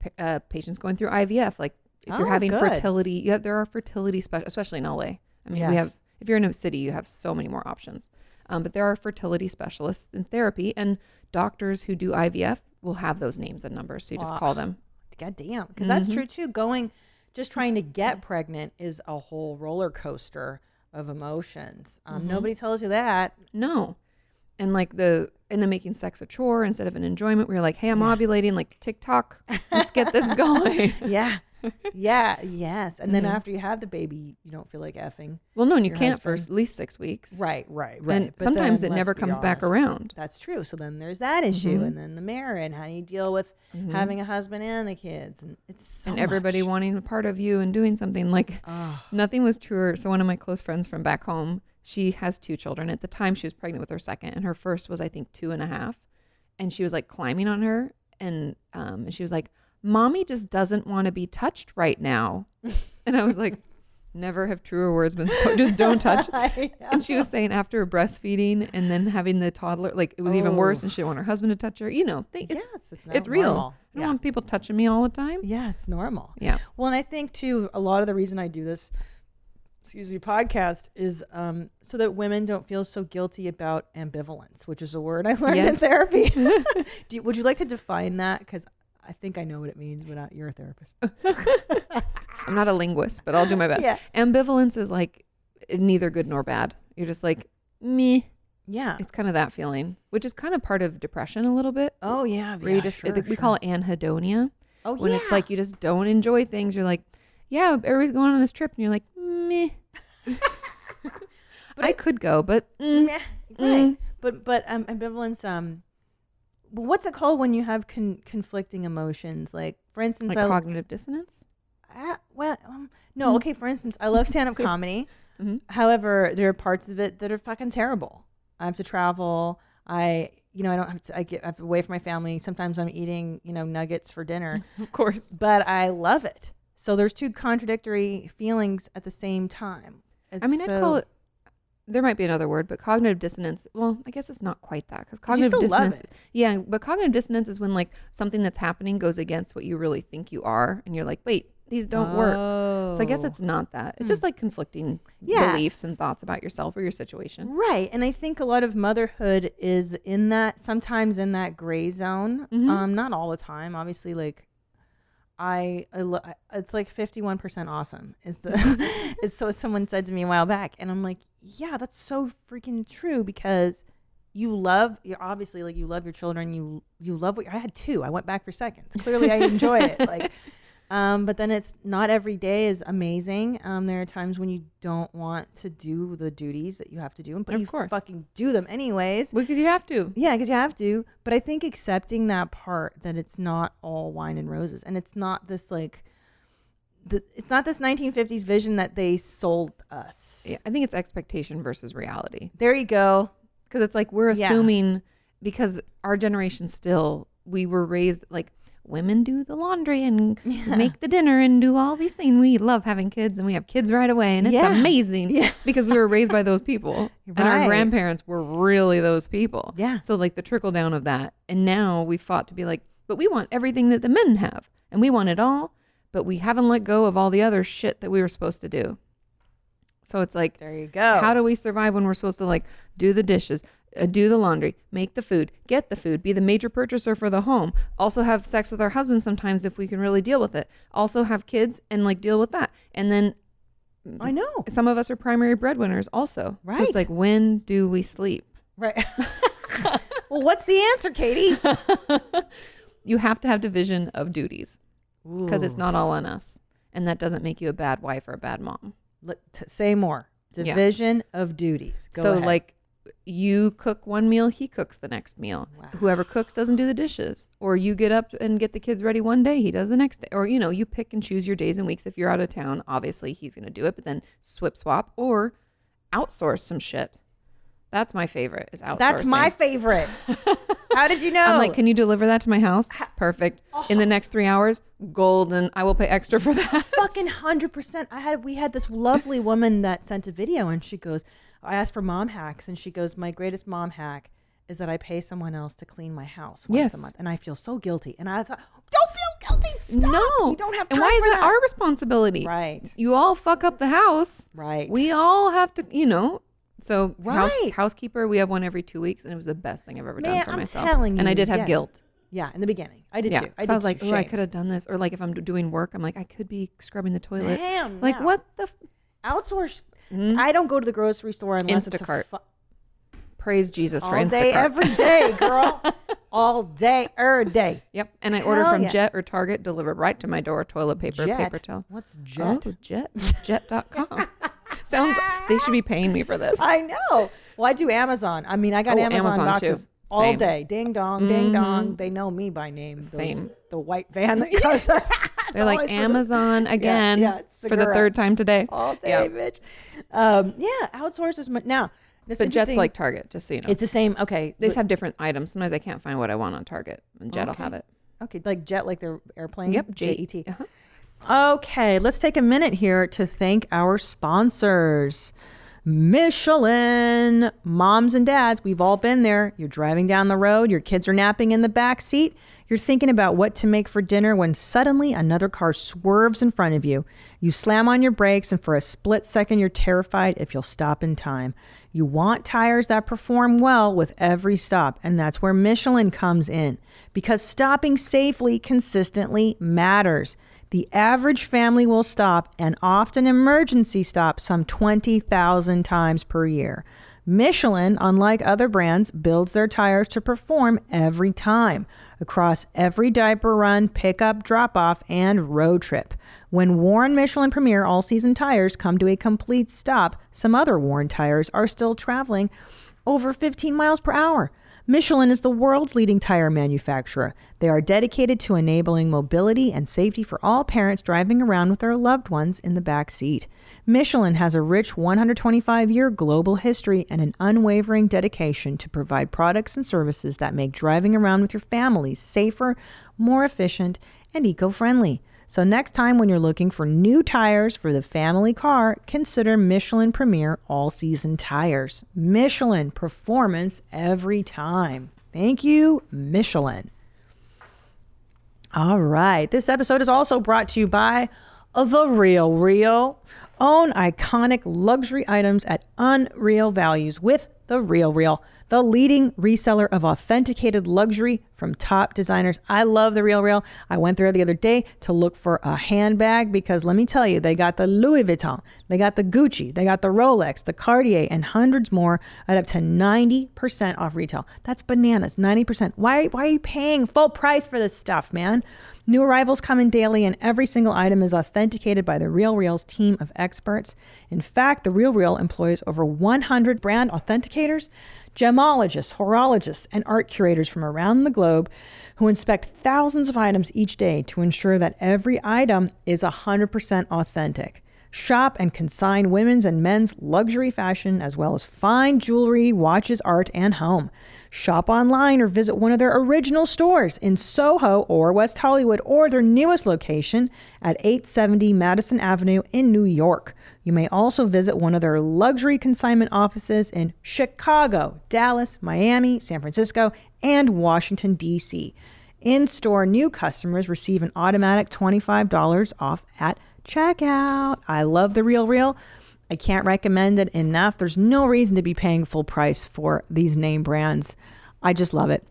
p- uh, patients going through I V F. Like if oh, you're having good. fertility, yeah, there are fertility spe- especially in L A. I mean, yes. we have. If you're in a city, you have so many more options. Um, but there are fertility specialists in therapy, and doctors who do I V F will have those names and numbers. So you just oh, call them. God damn, because mm-hmm. that's true too. Going. Just trying to get pregnant is a whole roller coaster of emotions. Um, mm-hmm. Nobody tells you that. No. And like the, and then making sex a chore instead of an enjoyment where you're like, hey, I'm yeah. ovulating, like TikTok, let's get this going. yeah. Yeah. Yes. And mm-hmm. then after you have the baby, you don't feel like effing. Well, no, and you can't husband. for at least six weeks. Right. Right. Right. And but sometimes then, it never comes honest. back around. That's true. So then there's that issue, mm-hmm. and then the marriage, and how do you deal with mm-hmm. having a husband and the kids, and it's so and everybody much. wanting a part of you and doing something like oh. nothing was truer. So one of my close friends from back home, she has two children. At the time, she was pregnant with her second, and her first was I think two and a half, and she was like climbing on her, and um, she was like, Mommy just doesn't want to be touched right now. And I was like, never have truer words been spoken. Just don't touch. And she was saying after breastfeeding and then having the toddler, like it was oh. even worse, and she didn't want her husband to touch her. You know, they, it's, yes, it's, it's real. I don't yeah. want people touching me all the time. Yeah, it's normal. Yeah. Well, and I think too, a lot of the reason I do this, excuse me, podcast is um, so that women don't feel so guilty about ambivalence, which is a word I learned yes. in therapy. do you, would you like to define that? Because I think I know what it means, but not, you're a therapist. I'm not a linguist, but I'll do my best. Yeah. Ambivalence is like neither good nor bad. You're just like, meh. Yeah. It's kind of that feeling, which is kind of part of depression a little bit. Oh, yeah. Where yeah you just, sure, it, we sure. call it anhedonia. Oh, when yeah. When it's like you just don't enjoy things. You're like, yeah, everybody's going on this trip. And you're like, meh. But I it, could go, but mm, meh. Right. Mm. But, but um, ambivalence... um. What's it called when you have con- conflicting emotions? Like, for instance, like I, cognitive dissonance. Uh, well, um, no. Mm-hmm. Okay. For instance, I love stand-up comedy. Mm-hmm. However, there are parts of it that are fucking terrible. I have to travel. I, you know, I don't have to. I get I'm away from my family. Sometimes I'm eating, you know, nuggets for dinner. Of course. But I love it. So there's two contradictory feelings at the same time. It's I mean, so- I call it. There might be another word, but cognitive dissonance. Well, I guess it's not quite that because cognitive you still dissonance. Love it. Yeah, but cognitive dissonance is when like something that's happening goes against what you really think you are, and you're like, wait, these don't oh. work. So I guess it's not that. It's hmm. just like conflicting yeah. beliefs and thoughts about yourself or your situation. Right, and I think a lot of motherhood is in that sometimes in that gray zone. Mm-hmm. Um, not all the time, obviously. Like I, I lo- it's like fifty-one percent awesome is the is so someone said to me a while back, and I'm like. Yeah, that's so freaking true because you love, you're obviously like you love your children. You you love what, I had two. I went back for seconds. Clearly I enjoy it. Like, um, but then it's not every day is amazing. Um, there are times when you don't want to do the duties that you have to do, but of you course. fucking do them anyways. Because you have to. Yeah, because you have to. But I think accepting that part that it's not all wine and roses and it's not this like, The, it's not this nineteen fifties vision that they sold us. Yeah, I think it's expectation versus reality. There you go. Because it's like we're assuming yeah. because our generation still, we were raised like women do the laundry and yeah. make the dinner and do all these things. We love having kids and we have kids right away and it's yeah. amazing yeah. because we were raised by those people right. and our grandparents were really those people. Yeah. So like the trickle down of that. And now we fought to be like, but we want everything that the men have and we want it all. But we haven't let go of all the other shit that we were supposed to do. So it's like, there you go. How do we survive when we're supposed to like do the dishes, uh, do the laundry, make the food, get the food, be the major purchaser for the home, also have sex with our husbands sometimes if we can really deal with it, also have kids and like deal with that. And then I know some of us are primary breadwinners also. Right. So it's like, when do we sleep? Right. Well, what's the answer, Katie? You have to have division of duties. Because it's not all on us. And that doesn't make you a bad wife or a bad mom. Let, t- say more. Division yeah. of duties. Go so ahead. Like you cook one meal, he cooks the next meal. Wow. Whoever cooks doesn't do the dishes. Or you get up and get the kids ready one day, he does the next day. Or, you know, you pick and choose your days and weeks. If you're out of town, obviously he's going to do it, but then swip swap or outsource some shit. That's my favorite is outsourcing. That's my favorite. How did you know? I'm like, can you deliver that to my house? Perfect. Oh. In the next three hours, golden. I will pay extra for that. Fucking one hundred percent. I had, we had this lovely woman that sent a video and she goes, I asked for mom hacks and she goes, my greatest mom hack is that I pay someone else to clean my house once yes. a month. And I feel so guilty. And I thought, don't feel guilty. Stop. No. We don't have time. And why is for that, that our responsibility? Right. You all fuck up the house. Right. We all have to, you know. So right. house, housekeeper, we have one every two weeks and it was the best thing I've ever Man, done for I'm myself. Telling you, and I did have yeah. guilt. Yeah, in the beginning. I did yeah. too. I, so did I was like, oh, I could have done this. Or like if I'm doing work, I'm like, I could be scrubbing the toilet. Damn, like no. what the? F- Outsource. Mm-hmm. I don't go to the grocery store unless Instacart. It's a fu- Praise Jesus All for Instacart. All day, every day, girl. All day, er day. Yep. And I Hell order from yeah. Jet or Target, delivered right to my door, toilet paper, Jet. Paper towel. What's Jet? Oh, Jet. Jet dot com. Sounds like they should be paying me for this. I know. Well, I do Amazon. I mean, I got oh, Amazon, Amazon boxes too. All Same. Day. Ding dong, mm-hmm. ding dong. They know me by name. Those, Same. The white van that comes. They're like Amazon the, again yeah, yeah, for the third time today. All day, yeah. bitch. Um, yeah, outsource is now. But Jet's like Target, just so you know. It's the same. Okay, they just have different items. Sometimes I can't find what I want on Target, and Jet'll okay. have it. Okay, like Jet, like their airplane. Yep, J E T. Uh-huh. Okay, let's take a minute here to thank our sponsors. Michelin, moms and dads, we've all been there. You're driving down the road, your kids are napping in the back seat. You're thinking about what to make for dinner when suddenly another car swerves in front of you. You slam on your brakes and for a split second, you're terrified if you'll stop in time. You want tires that perform well with every stop, and that's where Michelin comes in because stopping safely consistently matters. The average family will stop and often emergency stop some twenty thousand times per year. Michelin, unlike other brands, builds their tires to perform every time across every diaper run, pickup, drop-off, and road trip. When worn Michelin Premier all-season tires come to a complete stop, some other worn tires are still traveling over fifteen miles per hour. Michelin is the world's leading tire manufacturer. They are dedicated to enabling mobility and safety for all parents driving around with their loved ones in the back seat. Michelin has a rich one hundred twenty-five year global history and an unwavering dedication to provide products and services that make driving around with your family safer, more efficient, and eco-friendly. So next time when you're looking for new tires for the family car, consider Michelin Premier all-season tires. Michelin, performance every time. Thank you, Michelin. All right. This episode is also brought to you by The Real Real. Own iconic luxury items at unreal values with The Real Real, the leading reseller of authenticated luxury from top designers. I love The Real Real. I went there the other day to look for a handbag because let me tell you, they got the Louis Vuitton, they got the Gucci, they got the Rolex, the Cartier, and hundreds more at up to ninety percent off retail. That's bananas, ninety percent. Why, why are you paying full price for this stuff, man? New arrivals come in daily and every single item is authenticated by The Real Real's team of experts. In fact, The Real Real employs over one hundred brand authenticators, gemologists, horologists, and art curators from around the globe who inspect thousands of items each day to ensure that every item is one hundred percent authentic. Shop and consign women's and men's luxury fashion as well as fine jewelry, watches, art, and home. Shop online or visit one of their original stores in Soho or West Hollywood or their newest location at eight seventy Madison Avenue in New York. You may also visit one of their luxury consignment offices in Chicago, Dallas, Miami, San Francisco, and Washington, D C. In-store new customers receive an automatic twenty-five dollars off at checkout. I love The Real Real. I can't recommend it enough. There's no reason to be paying full price for these name brands. I just love it.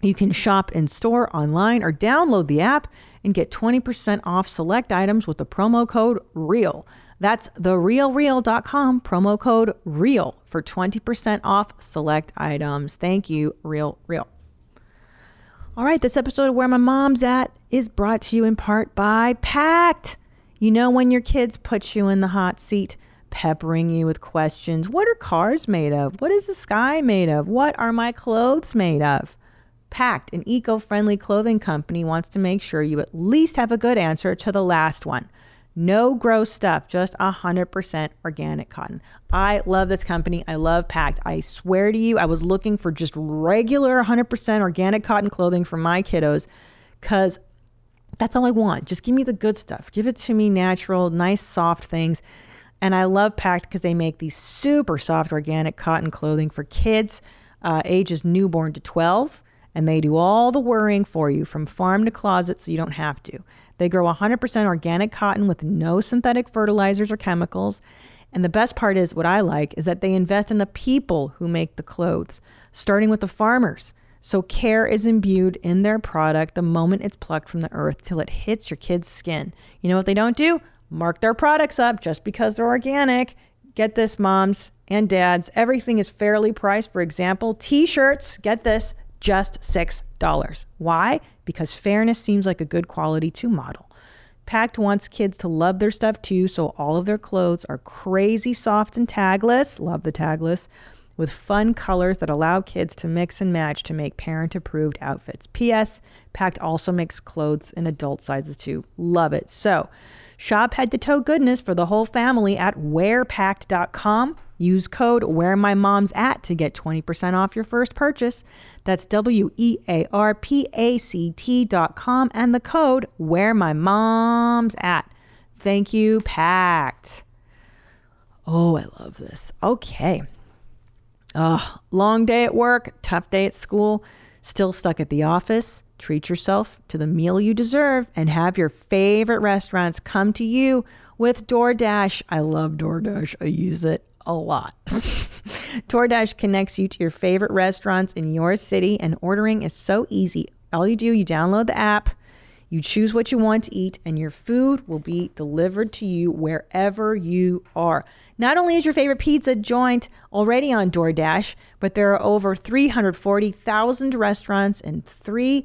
You can shop in store, online, or download the app and get twenty percent off select items with the promo code REAL. That's the real real dot com, promo code REAL for twenty percent off select items. Thank you, Real Real. All right, this episode of Where My Mom's At is brought to you in part by PACT. You know when your kids put you in the hot seat, peppering you with questions. What are cars made of? What is the sky made of? What are my clothes made of? PACT, an eco-friendly clothing company, wants to make sure you at least have a good answer to the last one. No gross stuff, just one hundred percent organic cotton. I love this company. I love PACT. I swear to you, I was looking for just regular one hundred percent organic cotton clothing for my kiddos because that's all I want. Just give me the good stuff. Give it to me natural, nice, soft things. And I love PACT because they make these super soft organic cotton clothing for kids, uh, ages newborn to twelve. And they do all the worrying for you from farm to closet so you don't have to. They grow one hundred percent organic cotton with no synthetic fertilizers or chemicals. And the best part is, what I like, is that they invest in the people who make the clothes, starting with the farmers. So care is imbued in their product the moment it's plucked from the earth till it hits your kid's skin. You know what they don't do? Mark their products up just because they're organic. Get this, moms and dads. Everything is fairly priced. For example, t-shirts, get this, just six dollars. Why? Because fairness seems like a good quality to model. PACT wants kids to love their stuff too, so all of their clothes are crazy soft and tagless, love the tagless, with fun colors that allow kids to mix and match to make parent-approved outfits. P S. PACT also makes clothes in adult sizes too. Love it. So shop head-to-toe goodness for the whole family at wear pact dot com. Use code where my moms at to get twenty percent off your first purchase. That's W E A R P A C T dot com and the code where my moms at. Thank you, PACT. Oh, I love this. Okay. Oh, long day at work, tough day at school, still stuck at the office. Treat yourself to the meal you deserve and have your favorite restaurants come to you with DoorDash. I love DoorDash. I use it a lot. DoorDash connects you to your favorite restaurants in your city, and ordering is so easy. All you do, you download the app, you choose what you want to eat, and your food will be delivered to you wherever you are. Not only is your favorite pizza joint already on DoorDash, but there are over three hundred forty thousand restaurants in three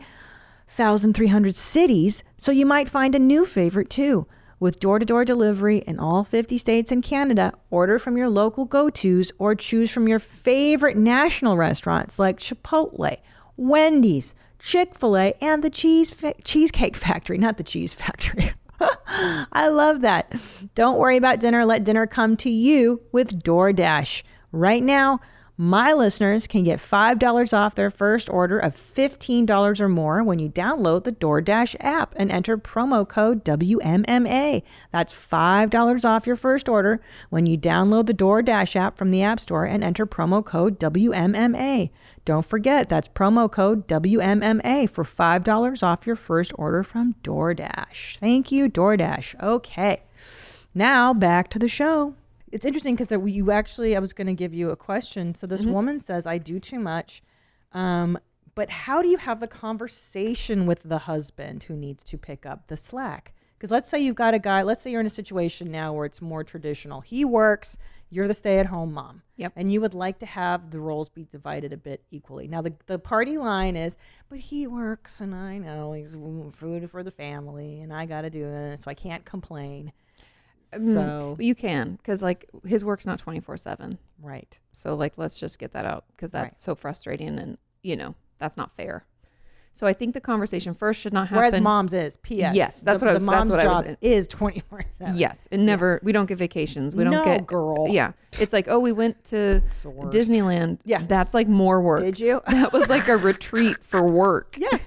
thousand three hundred cities, so you might find a new favorite too. With door-to-door delivery in all fifty states and Canada, order from your local go-tos or choose from your favorite national restaurants like Chipotle, Wendy's, Chick-fil-A, and the Cheese fa- Cheesecake Factory. Not the Cheese Factory. I love that. Don't worry about dinner. Let dinner come to you with DoorDash. Right now, my listeners can get five dollars off their first order of fifteen dollars or more when you download the DoorDash app and enter promo code W M M A. That's five dollars off your first order when you download the DoorDash app from the App Store and enter promo code W M M A. Don't forget, that's promo code W M M A for five dollars off your first order from DoorDash. Thank you, DoorDash. Okay, now back to the show. It's interesting because you actually, I was going to give you a question. So this mm-hmm. woman says, I do too much. Um, but how do you have the conversation with the husband who needs to pick up the slack? Because let's say you've got a guy, let's say you're in a situation now where it's more traditional. He works, you're the stay-at-home mom. Yep. And you would like to have the roles be divided a bit equally. Now, the, the party line is, but he works and I know he's food for the family and I got to do it, so I can't complain. So you can, because like his work's not twenty-four seven, right? So like let's just get that out, because that's right. So frustrating, and you know that's not fair. So I think the conversation first should not happen. Whereas mom's is P S yes, that's the, what I was. The mom's that's what job I was is twenty-four seven. Yes, it never. Yeah. We don't get vacations. We don't no, get girl. Yeah, it's like oh we went to Disneyland. Yeah, that's like more work. Did you? That was like a retreat for work. Yeah.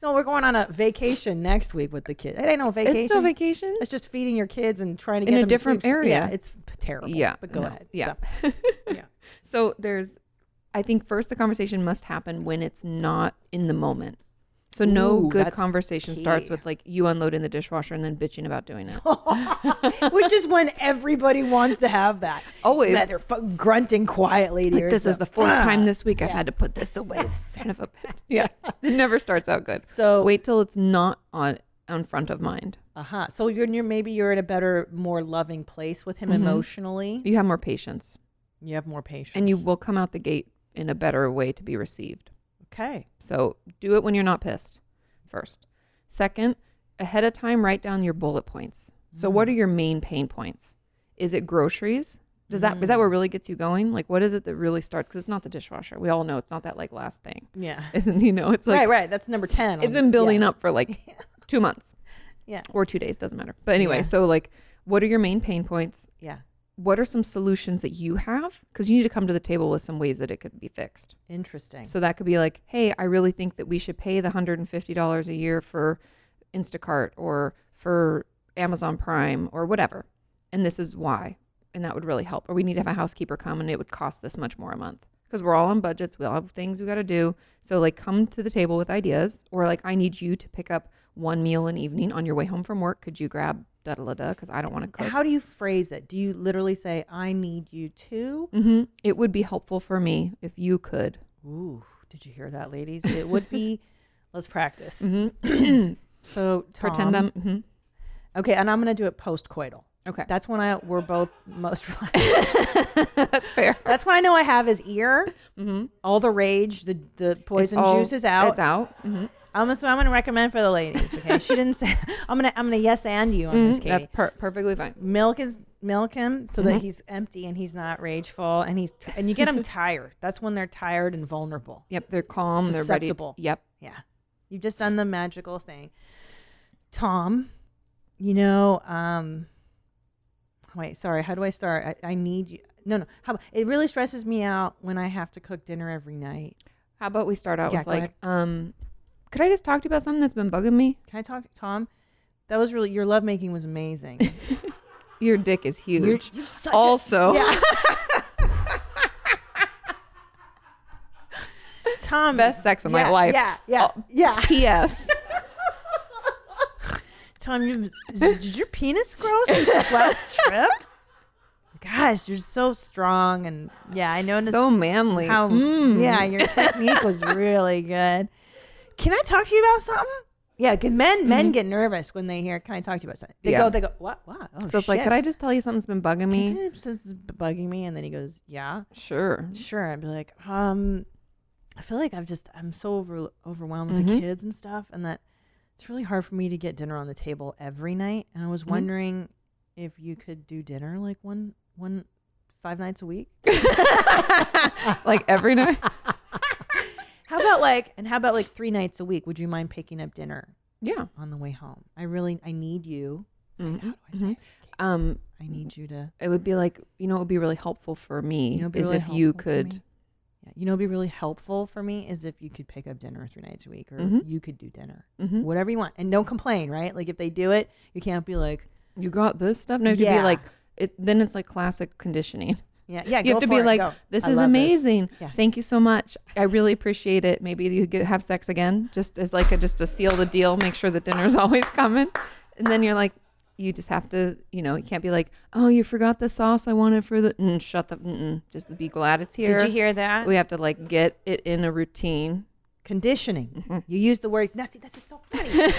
No, we're going on a vacation next week with the kids. It ain't no vacation. It's no vacation. It's just feeding your kids and trying to get in them a different to sleep. Area. Yeah, it's terrible. Yeah, but go no, ahead. Yeah, so, yeah. So there's, I think first the conversation must happen when it's not in the moment. So no Ooh, good conversation key. Starts with like you unloading the dishwasher and then bitching about doing it, which is when everybody wants to have that. Always that they're f- grunting quietly. Like this is the fourth ah, time this week yeah. I've had to put this away. This son of a bitch. Yeah, it never starts out good. So wait till it's not on on front of mind. Uh huh. So you're, you're maybe you're in a better, more loving place with him mm-hmm. emotionally. You have more patience. You have more patience, and you will come out the gate in a better way to be received. Okay. So do it when you're not pissed first. Second, ahead of time, write down your bullet points. So mm. what are your main pain points? Is it groceries? Does mm. that, is that what really gets you going? Like, what is it that really starts? Because it's not the dishwasher. We all know it's not that like last thing. Yeah. Isn't, you know, it's like. Right, right. That's number ten. It's been building yeah. up for like two months. Yeah. Or two days, doesn't matter. But anyway, yeah. so like, what are your main pain points? Yeah. What are some solutions that you have? Because you need to come to the table with some ways that it could be fixed. Interesting. So that could be like, hey, I really think that we should pay the one hundred fifty dollars a year for Instacart or for Amazon Prime or whatever. And this is why. And that would really help. Or we need to have a housekeeper come and it would cost this much more a month. Because we're all on budgets. We all have things we got to do. So like, come to the table with ideas. Or like, I need you to pick up one meal an evening on your way home from work. Could you grab da da da? Because I don't want to cook. How do you phrase it? Do you literally say, I need you to? Mm-hmm. It would be helpful for me if you could. Ooh, did you hear that, ladies? It would be. Let's practice. Mm-hmm. So Tom, pretend I'm. Mm-hmm. Okay, and I'm going to do it post-coital. Okay. That's when I we're both most relaxed. That's fair. That's when I know I have his ear. Mm-hmm. All the rage, the, the poison all, juice is out. It's out. Mm-hmm. I'm, so I'm going to recommend for the ladies. Okay, she didn't say. I'm going to I'm going to yes and you on mm-hmm. this, Kati. That's per- perfectly fine. Milk is milk him so mm-hmm. that he's empty and he's not rageful and he's t- and you get him tired. That's when they're tired and vulnerable. Yep, they're calm. They're ready. Yep. Yeah, you've just done the magical thing, Tom. You know. um, Wait, sorry. How do I start? I, I need you. No, no. How about, it really stresses me out when I have to cook dinner every night. How about we start out yeah, with like, ahead. um. Could I just talk to you about something that's been bugging me? Can I talk, Tom? That was really, your lovemaking was amazing. Your dick is huge. You're, you're such also. A, yeah. Tom. Best sex of yeah, my life. Yeah, yeah, oh, yeah. P S Tom, you, did your penis grow since this last trip? Gosh, you're so strong. And yeah, I noticed. So manly. How, mm. Yeah, your technique was really good. Can I talk to you about something? Yeah, can men mm-hmm. men get nervous when they hear, can I talk to you about something? They yeah. go, they go, what, what? Oh, so it's shit. Like, could I just tell you something's been bugging me? Can I tell you something's bugging me? And then he goes, yeah. Sure. Sure. I'd be like, um, I feel like I've just, I'm so over, overwhelmed mm-hmm. with the kids and stuff. And that it's really hard for me to get dinner on the table every night. And I was mm-hmm. wondering if you could do dinner like one, one, five nights a week. Like every night? How about like, and how about like three nights a week? Would you mind picking up dinner? Yeah. On the way home. I really, I need you. Say, mm-hmm. How do I say mm-hmm. it? Okay. Um, I need you to. It would be like, you know, it would be really helpful for me you know, is really if you could. Yeah. You know, it'd be really helpful for me is if you could pick up dinner three nights a week or mm-hmm. you could do dinner, mm-hmm. whatever you want. And don't complain, right? Like if they do it, you can't be like, you got this stuff. No, you yeah. be like, it, then it's like classic conditioning. Yeah, yeah. You have to be it. Like, go. This I is amazing. This. Yeah. Thank you so much. I really appreciate it. Maybe you could have sex again, just as like a, just to seal the deal, make sure the dinner's always coming. And then you're like, you just have to, you know, you can't be like, oh, you forgot the sauce I wanted for the, mm, shut the, mm-mm. Just be glad it's here. Did you hear that? We have to like get it in a routine. Conditioning. Mm-hmm. You use the word, now see, that's just so funny.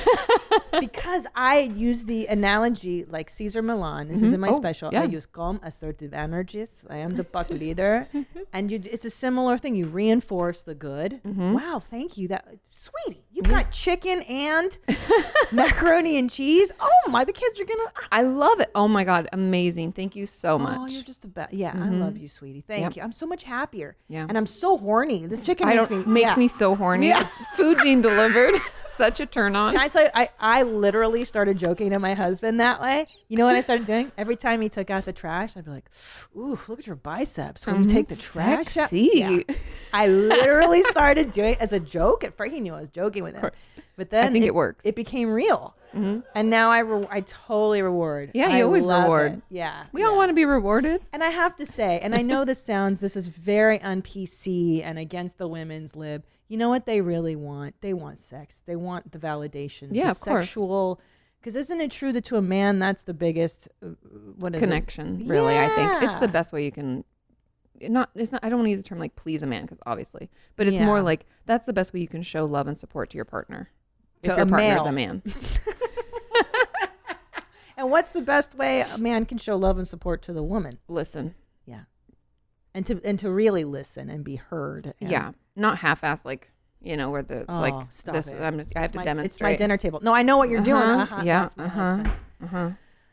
Because I use the analogy like Cesar Millan, this mm-hmm. is in my oh, special, yeah. I use calm, assertive energies. I am the buck leader. And you, it's a similar thing. You reinforce the good. Mm-hmm. Wow, thank you. That, sweetie, you've mm-hmm. got chicken and macaroni and cheese. Oh my, the kids are gonna. Ah. I love it. Oh my God, amazing. Thank you so much. Oh, you're just the best. Yeah, mm-hmm. I love you, sweetie. Thank yep. you. I'm so much happier. Yeah. And I'm so horny. This chicken I makes, me, makes yeah. me so horny. Yeah. Food being delivered, such a turn on. Can I tell you, I, I literally started joking to my husband that way. You know what I started doing? Every time he took out the trash, I'd be like, ooh, look at your biceps when um, you take the trash sexy. Out. Yeah. I literally started doing it as a joke. At first he knew I was joking with him. But then I think it, it works. It became real. Mm-hmm. And now I re- I totally reward. Yeah, you I always reward. It. Yeah. We yeah. all want to be rewarded. And I have to say, and I know this sounds, this is very un-P C and against the women's lib. You know what they really want? They want sex. They want the validation. Yeah, the of sexual, course. Because isn't it true that to a man, that's the biggest, uh, what is Connection, it? really, yeah. I think. It's the best way you can, not, it's not, I don't want to use the term like please a man, because obviously, but it's yeah. more like, that's the best way you can show love and support to your partner. To if your partner's male. A man. And what's the best way a man can show love and support to the woman? Listen. Yeah. And to and to really listen and be heard. And yeah. Not half-assed, like, you know, where the, it's oh, like, stop this, it. I'm, I have my, to demonstrate. It's my dinner table. No, I know what you're uh-huh. doing. Uh-huh. Yeah. Uh-huh. Uh-huh.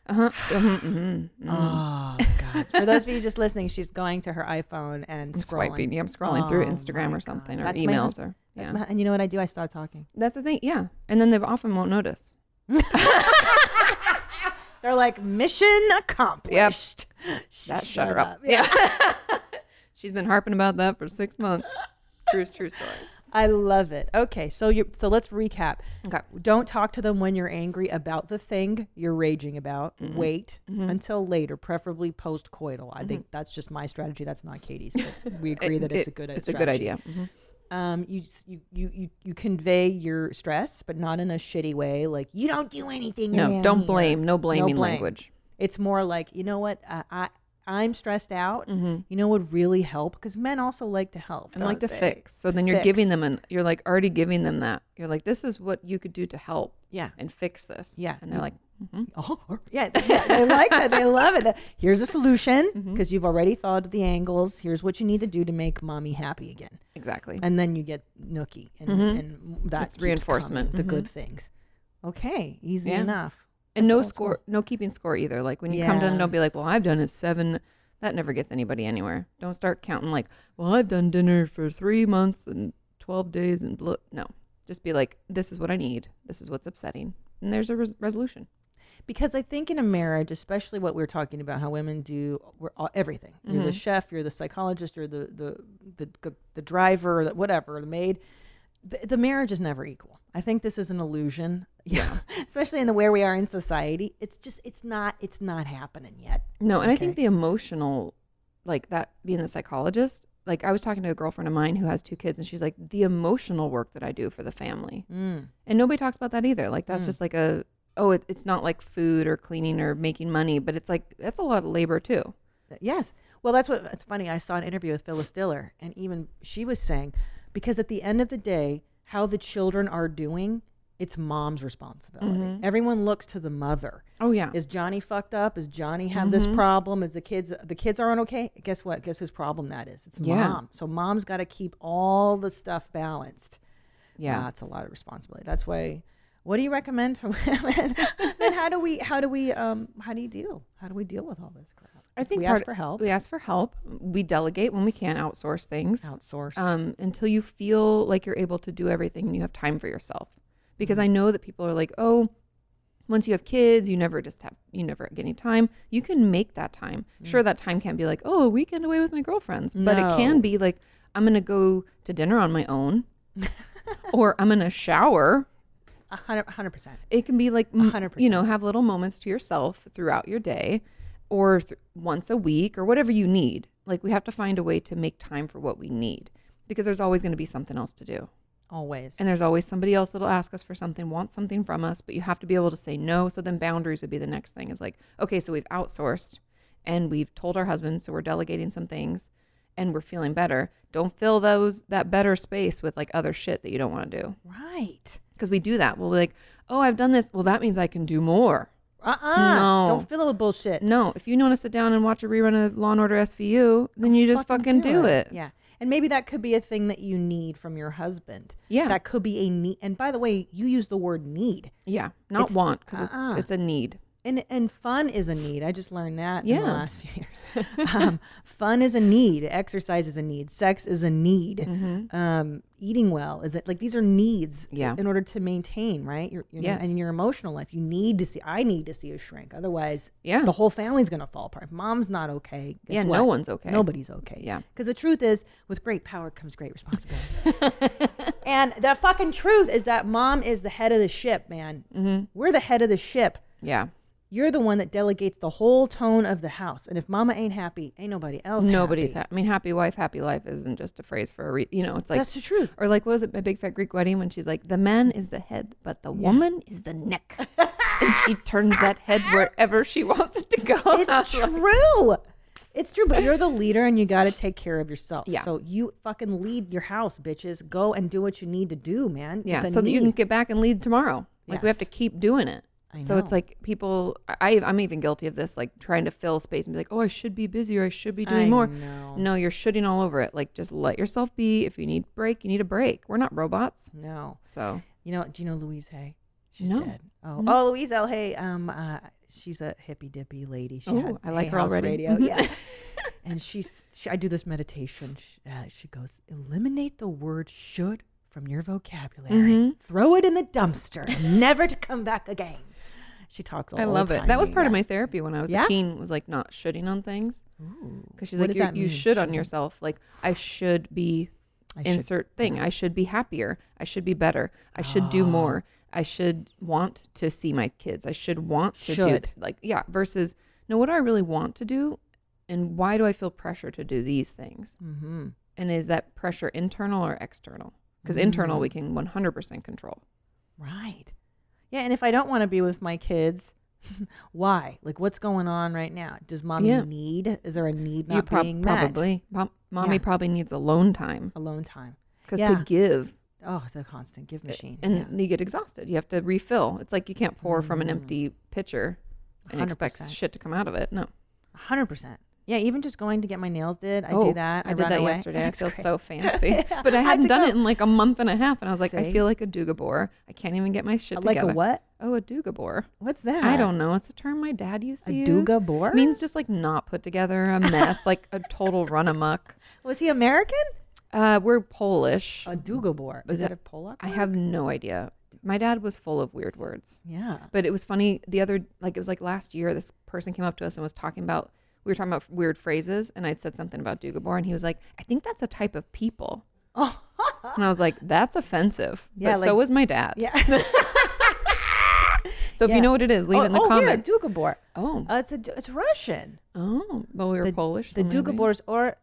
Uh-huh. Mm-hmm. Oh, God. For those of you just listening, she's going to her iPhone and I'm scrolling. Swiping. Yeah, I'm scrolling oh, through Instagram or something God. Or that's emails. Or, yeah. my, and you know what I do? I stop talking. That's the thing. Yeah. And then they often won't notice. They're like, mission accomplished. Yep. That shut, shut her up. up. Yeah. She's been harping about that for six months. True, true story. I love it. Okay, so you so let's recap. Okay. Don't talk to them when you're angry about the thing you're raging about. Mm-hmm. Wait mm-hmm. until later, preferably post-coital. I mm-hmm. think that's just my strategy. That's not Katie's, but we agree it, that it's it, a good it's strategy. It's a good idea. Mm-hmm. Um, you, you you you convey your stress, but not in a shitty way. Like, you don't do anything. No, don't here. blame. No blaming no blame. language. It's more like, you know what, I, I I'm stressed out. Mm-hmm. You know what would really help? Because men also like to help and like to they? fix. So then you're fix. giving them and you're like already giving them that. You're like, this is what you could do to help. Yeah, and fix this. Yeah, and they're mm-hmm. like. Mm-hmm. Oh yeah, they, they like that. They love it. Here's a solution because mm-hmm. you've already thought of the angles. Here's what you need to do to make mommy happy again. Exactly. And then you get nookie, and, mm-hmm. and that's reinforcement. Coming, the mm-hmm. good things. Okay, easy yeah. enough. And that's no score, cool. no keeping score either. Like when you yeah. come to them, don't be like, "Well, I've done a seven." That never gets anybody anywhere. Don't start counting like, "Well, I've done dinner for three months and twelve days and blah." No, just be like, "This is what I need. This is what's upsetting," and there's a res- resolution. Because I think in a marriage, especially what we we're talking about, how women do we're all, everything. You're mm-hmm. the chef, you're the psychologist, you're the the the, the driver, the, whatever, the maid. The, the marriage is never equal. I think this is an illusion. Yeah, especially in the where we are in society, it's just it's not it's not happening yet. No, and okay. I think the emotional, like that being the psychologist. Like I was talking to a girlfriend of mine who has two kids and she's like, the emotional work that I do for the family, mm. and nobody talks about that either. Like that's mm. just like a. Oh, it, it's not like food or cleaning or making money, but it's like, that's a lot of labor too. Yes. Well, that's what, it's funny. I saw an interview with Phyllis Diller and even she was saying, because at the end of the day, how the children are doing, it's mom's responsibility. Mm-hmm. Everyone looks to the mother. Oh yeah. Is Johnny fucked up? Is Johnny have mm-hmm. this problem? Is the kids, the kids aren't okay? Guess what? Guess whose problem that is? It's yeah. mom. So mom's got to keep all the stuff balanced. Yeah. That's wow, a lot of responsibility. That's why... What do you recommend for women? And how do we, how do we, um, how do you deal? How do we deal with all this crap? I think we ask for help. We ask for help. We delegate when we can, outsource things. Outsource. Um, until you feel like you're able to do everything and you have time for yourself. Because I know that people are like, oh, once you have kids, you never just have, you never get any time. You can make that time. Mm. Sure, that time can't be like, oh, a weekend away with my girlfriends. But no. It can be like, I'm going to go to dinner on my own or I'm going to shower. A hundred percent. It can be like, one hundred percent. You know, have little moments to yourself throughout your day or th- once a week or whatever you need. Like we have to find a way to make time for what we need because there's always going to be something else to do. Always. And there's always somebody else that'll ask us for something, want something from us, but you have to be able to say no. So then boundaries would be the next thing is like, okay, so we've outsourced and we've told our husband, so we're delegating some things and we're feeling better. Don't fill those, that better space with like other shit that you don't want to do. Right. Because we do that. We'll be like, oh, I've done this. Well, that means I can do more. Uh-uh. No. Don't fill the bullshit. No. If you want to sit down and watch a rerun of Law and Order S V U, then you just fucking, fucking do, do it. it. Yeah. And maybe that could be a thing that you need from your husband. Yeah. That could be a need. And by the way, you use the word need. Yeah. Not it's, want because uh-uh. it's, it's a need. And and fun is a need. I just learned that yeah. in the last few years. um, fun is a need. Exercise is a need. Sex is a need. Mm-hmm. Um, eating well is it like these are needs yeah. in order to maintain right your, your yes. and your emotional life. You need to see. I need to see a shrink. Otherwise, yeah. the whole family's gonna fall apart. If mom's not okay. Guess yeah, what? No one's okay. Nobody's okay. Yeah. Because the truth is, with great power comes great responsibility. And the fucking truth is that mom is the head of the ship, man. Mm-hmm. We're the head of the ship. Yeah. You're the one that delegates the whole tone of the house. And if mama ain't happy, ain't nobody else Nobody's happy. Nobody's happy. I mean, happy wife, happy life isn't just a phrase for a reason. You know, it's like. That's the truth. Or like, what was it, My Big Fat Greek Wedding, when she's like, the man is the head, but the yeah. woman is the neck. And she turns that head wherever she wants it to go. It's true. Like, it's true, but you're the leader and you got to take care of yourself. Yeah. So you fucking lead your house, bitches. Go and do what you need to do, man. Yeah, so need. that you can get back and lead tomorrow. Like yes. we have to keep doing it. So it's like people, I, I'm even guilty of this, like trying to fill space and be like, oh, I should be busy or I should be doing I more. Know. No, you're shooting all over it. Like just let yourself be. If you need a break, you need a break. We're not robots. No. So. You know, do you know Louise Hay? She's no. dead. Oh, no. oh, Louise Hay. Um, uh, she's a hippy dippy lady. She oh, had I like Hay her House already. Radio. Yeah. And she's, she, I do this meditation. She, uh, she goes, eliminate the word should from your vocabulary, mm-hmm. throw it in the dumpster, never to come back again. She talks all the time. I love it. That was part that. of my therapy when I was yeah? a teen, was like not shoulding on things. Because she's what like, you, you should on yourself. Like, I should be I insert should, thing. Yeah. I should be happier. I should be better. I should oh. do more. I should want to see my kids. I should want to should. do it. Like, yeah, versus, no, what do I really want to do? And why do I feel pressure to do these things? Mm-hmm. And is that pressure internal or external? Because mm-hmm. internal, we can one hundred percent control. Right. Yeah, and if I don't want to be with my kids, why? Like, what's going on right now? Does mommy yeah. need? Is there a need not you prob- being met? Probably. Mom- mommy yeah. probably needs alone time. Alone time. Because yeah. to give. Oh, it's a constant give machine. And yeah. you get exhausted. You have to refill. It's like you can't pour mm. from an empty pitcher and one hundred percent expect shit to come out of it. No. one hundred percent. Yeah, even just going to get my nails did. I oh, do that. I, I did that away. yesterday. That's I feel great. so fancy. But I hadn't I had done go. it in like a month and a half. And I was like, see? I feel like a dugabore. I can't even get my shit like together. Like a what? Oh, a dugabore. What's that? I don't know. It's a term my dad used to a use. A dugabore? It means just like not put together, a mess, like a total run amok. Was he American? Uh, we're Polish. A dugabore. Is that a Polak? I have no idea. My dad was full of weird words. Yeah. But it was funny. The other, like it was like last year, this person came up to us and was talking about we were talking about weird phrases, and I'd said something about Dugabore, and he was like, I think that's a type of people. Oh. And I was like, that's offensive. Yeah, but like, so was my dad. Yeah. So if yeah. you know what it is, leave oh, it in the oh, comments. Oh, yeah, Dugabore. Oh. Uh, it's, a, it's Russian. Oh, well, we were the, Polish. The so Dugabores or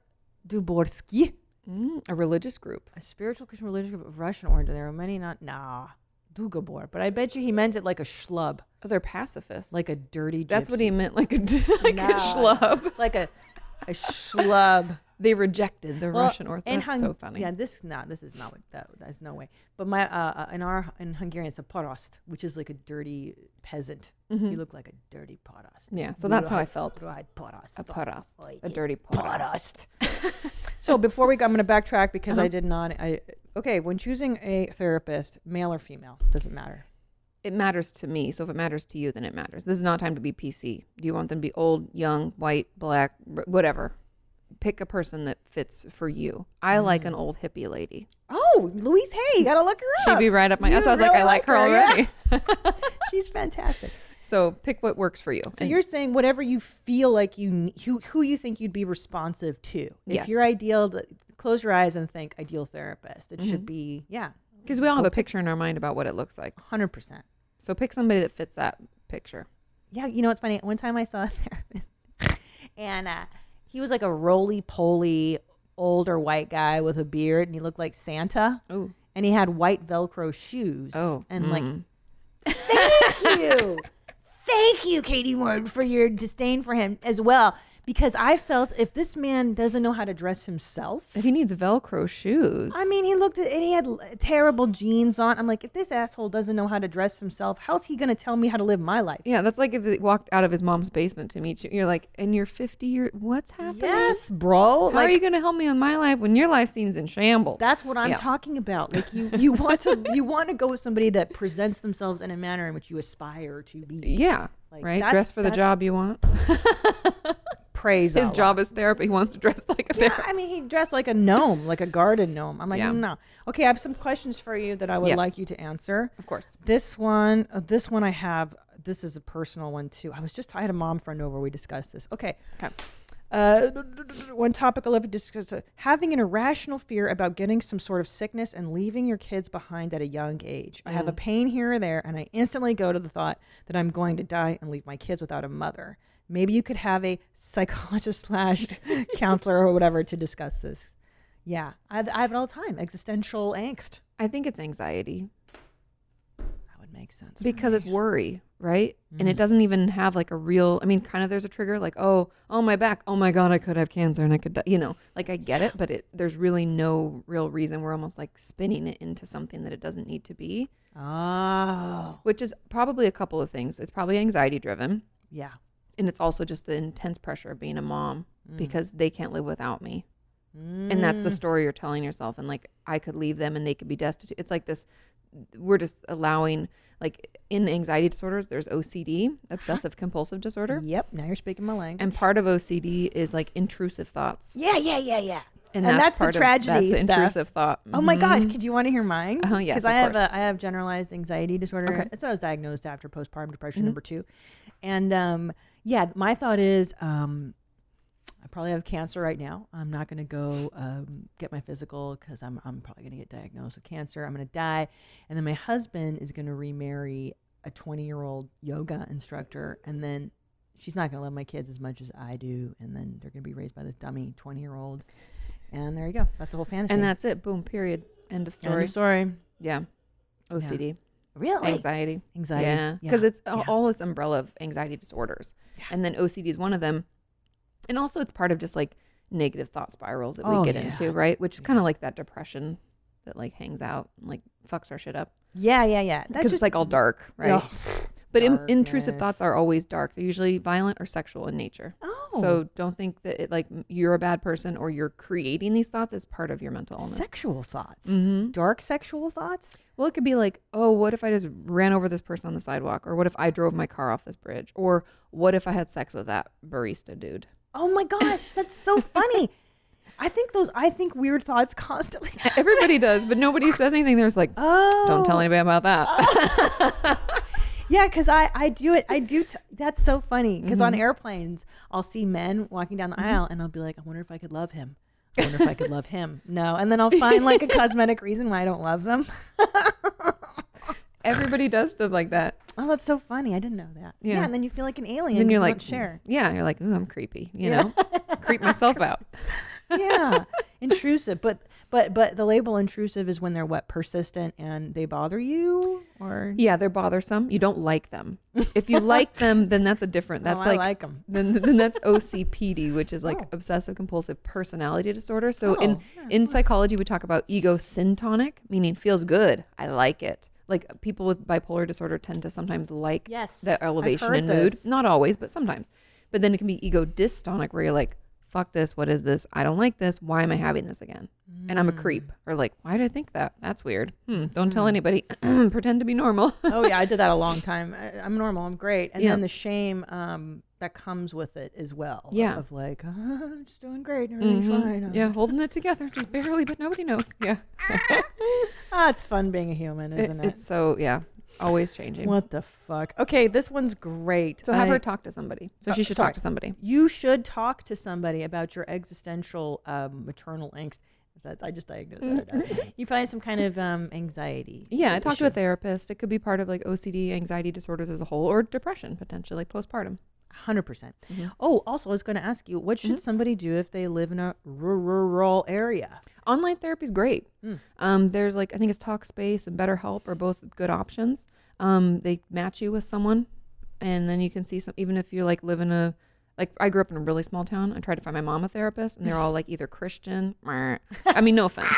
Duborski. Mm, a religious group. A spiritual Christian religious group of Russian origin. There are many not, nah. Dugabor, but I bet you he meant it like a schlub. Oh, they're pacifists. Like a dirty gypsy. That's what he meant, like a, like no. a schlub. Like a a schlub. They rejected the well, Russian Orthodox. That's Hung- so funny. Yeah, this not this is not what that that's no way. But my uh, in our in Hungarian it's a parost, which is like a dirty peasant. Mm-hmm. You look like a dirty parost. Yeah, so that's how I felt. A parost. A dirty parost. So before we go, I'm going to backtrack because uh-huh. I did not I Okay, when choosing a therapist, male or female, does it matter? It matters to me. So if it matters to you, then it matters. This is not time to be P C. Do you want them to be old, young, white, black, whatever? Pick a person that fits for you. I mm. like an old hippie lady. Oh, Louise Hay. You got to look her up. She'd be right up my ass. So I was really like, I like her, her already. Yeah. She's fantastic. So pick what works for you. So and you're saying whatever you feel like you, who, who you think you'd be responsive to. Yes. If you're ideal, close your eyes and think ideal therapist. It mm-hmm. should be, yeah. Because we all have a picture in our mind about what it looks like. one hundred percent. So pick somebody that fits that picture. Yeah, you know what's funny? One time I saw a therapist and uh, he was like a roly-poly older white guy with a beard and he looked like Santa. Ooh. And he had white Velcro shoes. Oh. And mm. like, thank you. Thank you, Kati Morton, for your disdain for him as well. Because I felt if this man doesn't know how to dress himself. If he needs Velcro shoes. I mean, he looked at and he had terrible jeans on. I'm like, if this asshole doesn't know how to dress himself, how's he going to tell me how to live my life? Yeah, that's like if he walked out of his mom's basement to meet you. You're like, and you're fifty, you're, what's happening? Yes, bro. How like, are you going to help me on my life when your life seems in shambles? That's what I'm yeah. talking about. Like you, you want to you want to go with somebody that presents themselves in a manner in which you aspire to be. Yeah. Like, right? Dress for the job you want. Praise his Allah. Job is therapy. He wants to dress like a yeah, therapist. I mean, he dressed like a gnome, like a garden gnome. I'm like, yeah. no. Okay, I have some questions for you that I would yes. like you to answer. Of course. This one, uh, this one I have, this is a personal one too. I was just, I had a mom friend over. We discussed this. Okay. Okay. Uh, one topic I love to discuss, uh, having an irrational fear about getting some sort of sickness and leaving your kids behind at a young age. Mm. I have a pain here or there, and I instantly go to the thought that I'm going to die and leave my kids without a mother. Maybe you could have a psychologist slash counselor or whatever to discuss this. Yeah, I, I have it all the time. Existential angst. I think it's anxiety. That would make sense. Because it's worry. Right? Mm. And it doesn't even have like a real, I mean, kind of there's a trigger like, oh, oh, my back. Oh, my God, I could have cancer and I could die. You know, like I get yeah. it, but it, there's really no real reason. We're almost like spinning it into something that it doesn't need to be. Oh. Which is probably a couple of things. It's probably anxiety driven. Yeah. And it's also just the intense pressure of being a mom mm. because they can't live without me. Mm. And that's the story you're telling yourself. And like, I could leave them and they could be destitute. It's like this. We're just allowing, like in anxiety disorders, there's O C D, obsessive compulsive disorder. Yep. Now you're speaking my language. And part of O C D is like intrusive thoughts. Yeah, yeah, yeah, yeah. And, and that's, that's part the tragedy. Of, that's stuff. Intrusive thought. Mm-hmm. Oh my gosh! Could you want to hear mine? Oh yes, because I have course. a I have generalized anxiety disorder. Okay. That's what I was diagnosed after postpartum depression mm-hmm. number two, and um, yeah, my thought is um, I probably have cancer right now. I'm not going to go um, get my physical because I'm I'm probably going to get diagnosed with cancer. I'm going to die, and then my husband is going to remarry a twenty year old yoga instructor, and then she's not going to love my kids as much as I do, and then they're going to be raised by this dummy twenty year old. And there you go. That's a whole fantasy. And that's it. Boom. Period. End of story. End of story. Yeah. O C D. Yeah. Really? Anxiety. Anxiety. Yeah. Because yeah. it's yeah. all this umbrella of anxiety disorders. Yeah. And then O C D is one of them. And also it's part of just like negative thought spirals that oh, we get yeah. into, right? Which is yeah. kind of like that depression that like hangs out and like fucks our shit up. Yeah, yeah, yeah. Because it's like all dark, right? Oh. But in, intrusive thoughts are always dark. They're usually violent or sexual in nature. Oh. So don't think that it, like you're a bad person or you're creating these thoughts as part of your mental illness. Sexual thoughts? Mm-hmm. Dark sexual thoughts? Well, it could be like, oh, what if I just ran over this person on the sidewalk? Or what if I drove my car off this bridge? Or what if I had sex with that barista dude? Oh my gosh, that's so funny. I think those, I think weird thoughts constantly. Everybody does, but nobody says anything. There's like, oh, don't tell anybody about that. Oh. Yeah, because I, I do it. I do. T- that's so funny because mm-hmm. on airplanes, I'll see men walking down the mm-hmm. aisle and I'll be like, I wonder if I could love him. I wonder if I could love him. No. And then I'll find like a cosmetic reason why I don't love them. Everybody does stuff like that. Oh, that's so funny. I didn't know that. Yeah. yeah and then you feel like an alien. And you're like, don't share. Yeah. You're like, ooh, I'm creepy. You yeah. know, creep myself out. Yeah. Intrusive. But but but the label intrusive is when they're what? Persistent and they bother you or? Yeah, they're bothersome. You don't like them. If you like them, then that's a different. That's oh, like, I like them. Then, then that's O C P D, which is like oh. obsessive compulsive personality disorder. So oh, in, yeah. in psychology, we talk about ego syntonic, meaning feels good. I like it. Like people with bipolar disorder tend to sometimes like yes, the elevation in mood. This. Not always, but sometimes. But then it can be ego dystonic where you're like, fuck this, what is this? I don't like this. Why am I having this again? Mm. And I'm a creep. Or like, why did I think that? That's weird. Hmm, don't mm. tell anybody. Pretend to be normal. Oh yeah, I did that a long time. I, I'm normal, I'm great. And yeah. then the shame um, that comes with it as well. Yeah. Of like, oh, I'm just doing great, everything's mm-hmm. fine. Oh. Yeah, holding it together, just barely, but nobody knows. Yeah. Ah, it's fun being a human, isn't it? it? It's so, yeah. Always changing. What the fuck? Okay, this one's great. So have I, her talk to somebody. So oh, she should sorry. talk to somebody. You should talk to somebody about your existential um, maternal angst. That's, I just diagnosed that. You find some kind of um, anxiety. Yeah, I talked to a therapist. It could be part of like O C D, anxiety disorders as a whole, or depression potentially, postpartum. one hundred percent. Mm-hmm. Oh, also, I was going to ask you, what should mm-hmm. somebody do if they live in a rural area? Online therapy is great. Mm. Um, there's like, I think it's Talkspace and BetterHelp are both good options. Um, they match you with someone and then you can see some, even if you like live in a, like I grew up in a really small town. I tried to find my mom a therapist and they're all like either Christian. I mean, no offense.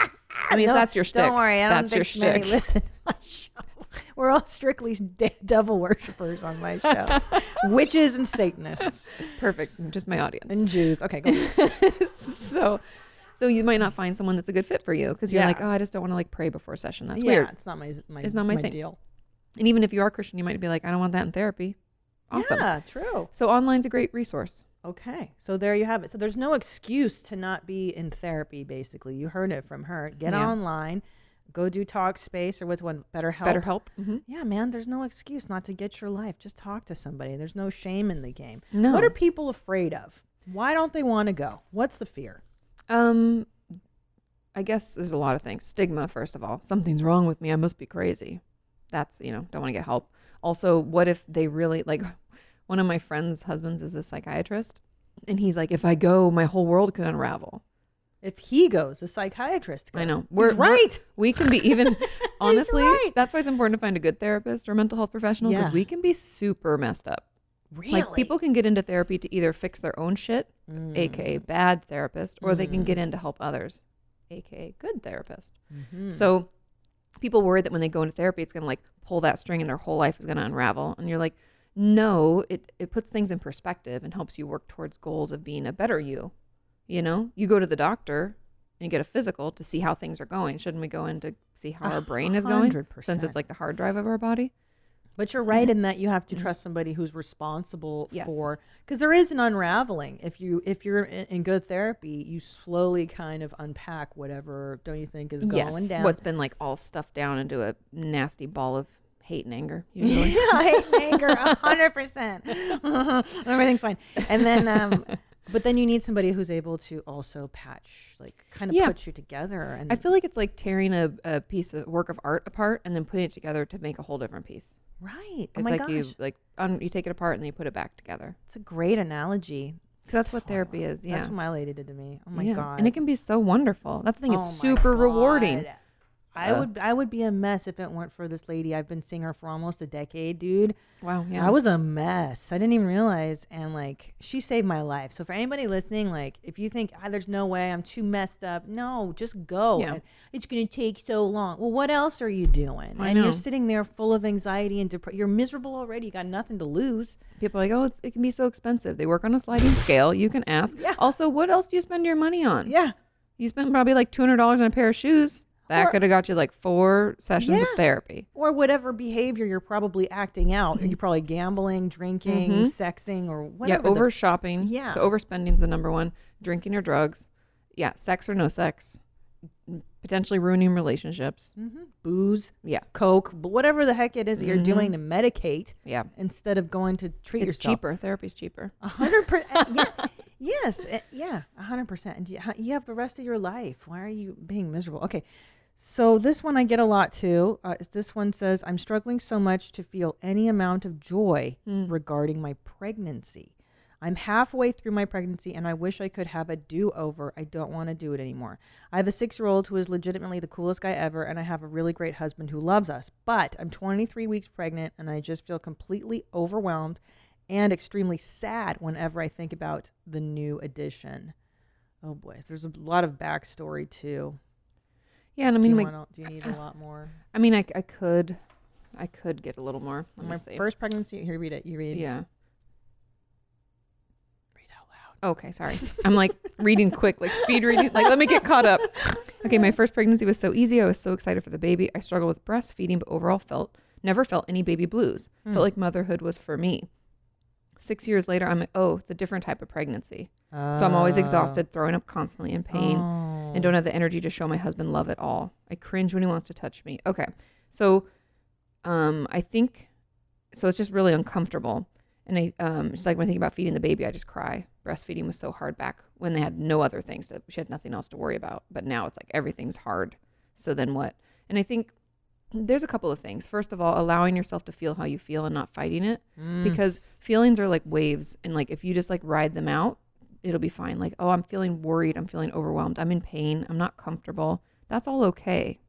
I mean, no, if that's your shtick. Don't worry. I don't think many listen to my show. We're all strictly de- devil worshipers on my show. Witches and Satanists. Perfect. Just my audience. And Jews. Okay, go. so so you might not find someone that's a good fit for you because you're yeah. like, oh, I just don't want to like pray before session. That's yeah, weird. Yeah, it's not my, my, it's not my, my thing. deal. And even if you are Christian, you might be like, I don't want that in therapy. Awesome. Yeah, true. So online's a great resource. Okay, so there you have it. So there's no excuse to not be in therapy, basically. You heard it from her. Get yeah. online. Go do Talkspace or what's one? BetterHelp. BetterHelp. Mm-hmm. Yeah, man, there's no excuse not to get your life. Just talk to somebody. There's no shame in the game. No. What are people afraid of? Why don't they want to go? What's the fear? Um, I guess there's a lot of things. Stigma, first of all. Something's wrong with me. I must be crazy. That's, you know, don't want to get help. Also, what if they really, like, one of my friend's husbands is a psychiatrist, and he's like, if I go, my whole world could unravel. If he goes, the psychiatrist goes. I know. We're He's right. We're, we can be even, honestly, right. that's why it's important to find a good therapist or mental health professional because yeah. we can be super messed up. Really? Like people can get into therapy to either fix their own shit, mm. A K A bad therapist, or mm. they can get in to help others, A K A good therapist. Mm-hmm. So people worry that when they go into therapy, it's going to like pull that string and their whole life is going to unravel. And you're like, no, it, it puts things in perspective and helps you work towards goals of being a better you. You know, you go to the doctor and you get a physical to see how things are going. Shouldn't we go in to see how our brain is going? one hundred percent. Since it's like the hard drive of our body. But you're right in that you have to trust somebody who's responsible yes. for, because there is an unraveling. If you if you're in, in good therapy, you slowly kind of unpack whatever don't you think is going yes. down. What's been like all stuffed down into a nasty ball of hate and anger. Usually. Yeah, hate and anger, a hundred percent. Everything's fine, and then. Um, But then you need somebody who's able to also patch, like kind of yeah. put you together. And I feel like it's like tearing a, a piece of work of art apart and then putting it together to make a whole different piece. Right. It's oh my like gosh. you like un, you take it apart and then you put it back together. It's a great analogy. Because that's what therapy is. Yeah. That's what my lady did to me. Oh my yeah. God. And it can be so wonderful. That's the thing. It's oh super God. rewarding. I uh, would I would be a mess if it weren't for this lady. I've been seeing her for almost a decade, dude. Wow. Yeah. I was a mess. I didn't even realize. And like, she saved my life. So for anybody listening, like if you think, ah, there's no way I'm too messed up. No, just go. Yeah. And it's going to take so long. Well, what else are you doing? I and know. You're sitting there full of anxiety and depression. You're miserable already. You got nothing to lose. People are like, oh, it's, it can be so expensive. They work on a sliding scale. You can ask. Yeah. Also, what else do you spend your money on? Yeah. You spend probably like two hundred dollars on a pair of shoes. That could have got you like four sessions yeah. of therapy. Or whatever behavior you're probably acting out. You're probably gambling, drinking, mm-hmm. sexing, or whatever. Yeah, over shopping. Yeah. So overspending's the number one. Drinking or drugs. Yeah, sex or no sex. Potentially ruining relationships. Mm-hmm. Booze. Yeah. Coke. But whatever the heck it is that you're mm-hmm. doing to medicate. Yeah. Instead of going to treat it's yourself. It's cheaper. Therapy's cheaper. A hundred percent. Yeah. Yes. It, yeah. A hundred percent. And you, you have the rest of your life. Why are you being miserable? Okay. So this one I get a lot too. Uh, this one says, I'm struggling so much to feel any amount of joy mm. regarding my pregnancy. I'm halfway through my pregnancy and I wish I could have a do-over. I don't want to do it anymore. I have a six-year-old who is legitimately the coolest guy ever, and I have a really great husband who loves us. But I'm twenty-three weeks pregnant and I just feel completely overwhelmed and extremely sad whenever I think about the new addition. Oh boy, so there's a lot of backstory too. Yeah, and I mean, do you, like, wanna, do you need a lot more? I mean, I, I could, I could get a little more. Let My me first pregnancy. Here, read it. You read. Yeah. Read out loud. Okay, sorry. I'm like reading quick, like speed reading. Like, let me get caught up. Okay, my first pregnancy was so easy. I was so excited for the baby. I struggled with breastfeeding, but overall felt never felt any baby blues. Mm. Felt like motherhood was for me. Six years later, I'm like, oh, it's a different type of pregnancy. Oh. So I'm always exhausted, throwing up constantly, in pain. Oh. And don't have the energy to show my husband love at all. I cringe when he wants to touch me. Okay. So um, I think, so it's just really uncomfortable. And I um, just like when I think about feeding the baby, I just cry. Breastfeeding was so hard back when they had no other things. To, she had nothing else to worry about. But now it's like everything's hard. So then what? And I think there's a couple of things. First of all, allowing yourself to feel how you feel and not fighting it. Mm. Because feelings are like waves. And like if you just like ride them out, it'll be fine. Like, oh, I'm feeling worried. I'm feeling overwhelmed. I'm in pain. I'm not comfortable. That's all okay.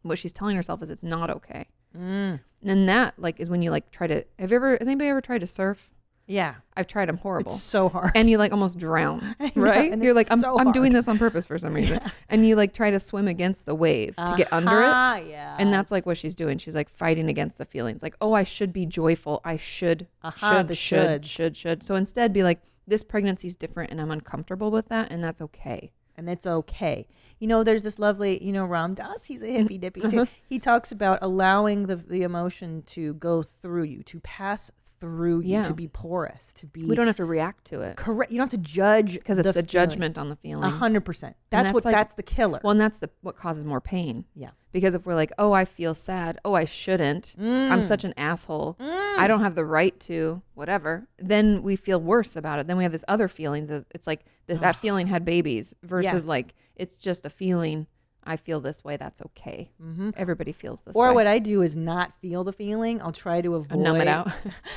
What she's telling herself is it's not okay. Mm. And that like is when you like try to, have you ever, has anybody ever tried to surf? Yeah. I've tried. I'm horrible. It's so hard. And you like almost drown, right? Know, you're like, I'm, so I'm doing this on purpose for some reason. Yeah. And you like try to swim against the wave uh-huh, to get under it. Yeah. And that's like what she's doing. She's like fighting against the feelings. Like, oh, I should be joyful. I should, uh-huh, should, the should, should, should, should. So instead be like, this pregnancy is different and I'm uncomfortable with that, and that's okay. And it's okay. You know, there's this lovely, you know, Ram Dass, he's a hippie dippy too. He talks about allowing the the emotion to go through you, to pass through yeah. you, to be porous, to be. We don't have to react to it. Correct. You don't have to judge. Because it's a judgment on the feeling. A hundred percent. That's what, like, that's the killer. Well, and that's the what causes more pain. Yeah. Because if we're like, oh, I feel sad. Oh, I shouldn't. Mm. I'm such an asshole. Mm. I don't have the right to whatever. Then we feel worse about it. Then we have this other feelings. It's like this, that feeling had babies versus yeah. like it's just a feeling. I feel this way. That's okay. Mm-hmm. Everybody feels this or way. Or what I do is not feel the feeling. I'll try to avoid. I'll numb it out.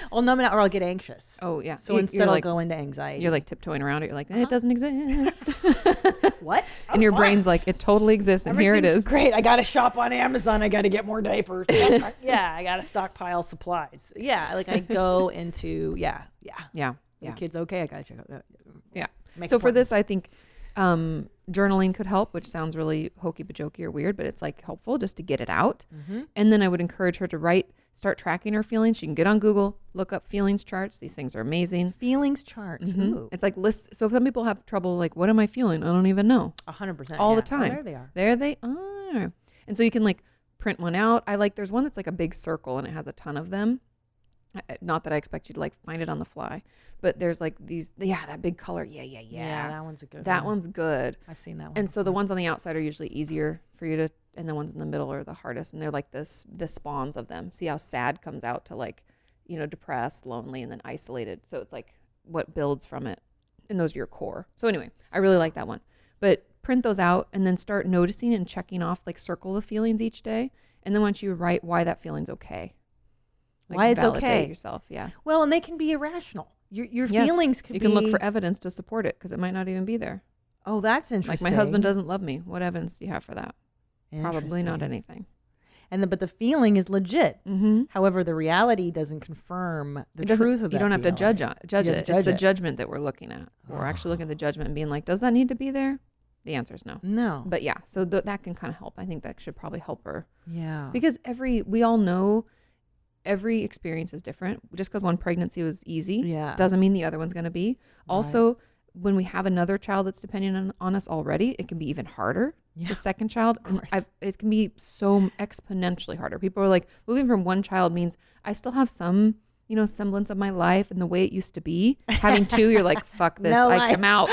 I'll numb it out or I'll get anxious. Oh, yeah. So you, instead I'll like, go into anxiety. You're like tiptoeing around it. You're like, eh, uh-huh. it doesn't exist. What? I'm and your fine. brain's like, it totally exists. And here it is. Great. I got to shop on Amazon. I got to get more diapers. Yeah. I got to stockpile supplies. Yeah. Like I go into, yeah. Yeah. Yeah. yeah. The kid's okay. I got to check out that. Yeah. Make so for this, I think... Um, journaling could help, which sounds really hokey bajokey or weird, but it's like helpful just to get it out. Mm-hmm. And then I would encourage her to write, start tracking her feelings. She can get on Google, look up feelings charts. These things are amazing. Feelings charts. Mm-hmm. Ooh. It's like lists. So some people have trouble, like, what am I feeling? I don't even know. A hundred percent. All yeah. the time. Oh, there they are. There they are. And so you can like print one out. I like, there's one that's like a big circle and it has a ton of them. Not that I expect you to like find it on the fly, but there's like these, yeah, that big color. Yeah, yeah, yeah. Yeah, that one's a good that one. That one's good. I've seen that one. And before. So the ones on the outside are usually easier for you to, and the ones in the middle are the hardest. And they're like this, the spawns of them. See how sad comes out to like, you know, depressed, lonely, and then isolated. So it's like what builds from it. And those are your core. So anyway, I really like that one. But print those out and then start noticing and checking off, like circle the feelings each day. And then once you write why that feeling's okay. Like why it's okay yourself, yeah. Well, and they can be irrational. Your your yes. feelings can you be. You can look for evidence to support it because it might not even be there. Oh, that's interesting. Like my husband doesn't love me. What evidence do you have for that? Probably not anything. And the, but the feeling is legit. Mm-hmm. However, the reality doesn't confirm the doesn't, truth of that. You don't have feeling. to judge on, judge it. Judge it's it. the judgment that we're looking at. Oh. We're actually looking at the judgment and being like, does that need to be there? The answer is no. No. But yeah, so th- that can kind of help. I think that should probably help her. Yeah. Because every, we all know every experience is different. Just because one pregnancy was easy yeah. doesn't mean the other one's going to be. Also, right. when we have another child that's dependent on, on us already, it can be even harder. Yeah. The second child, I've, it can be so exponentially harder. People are like, moving from one child means I still have some, you know, semblance of my life and the way it used to be. Having two, you're like, fuck this, no I am out.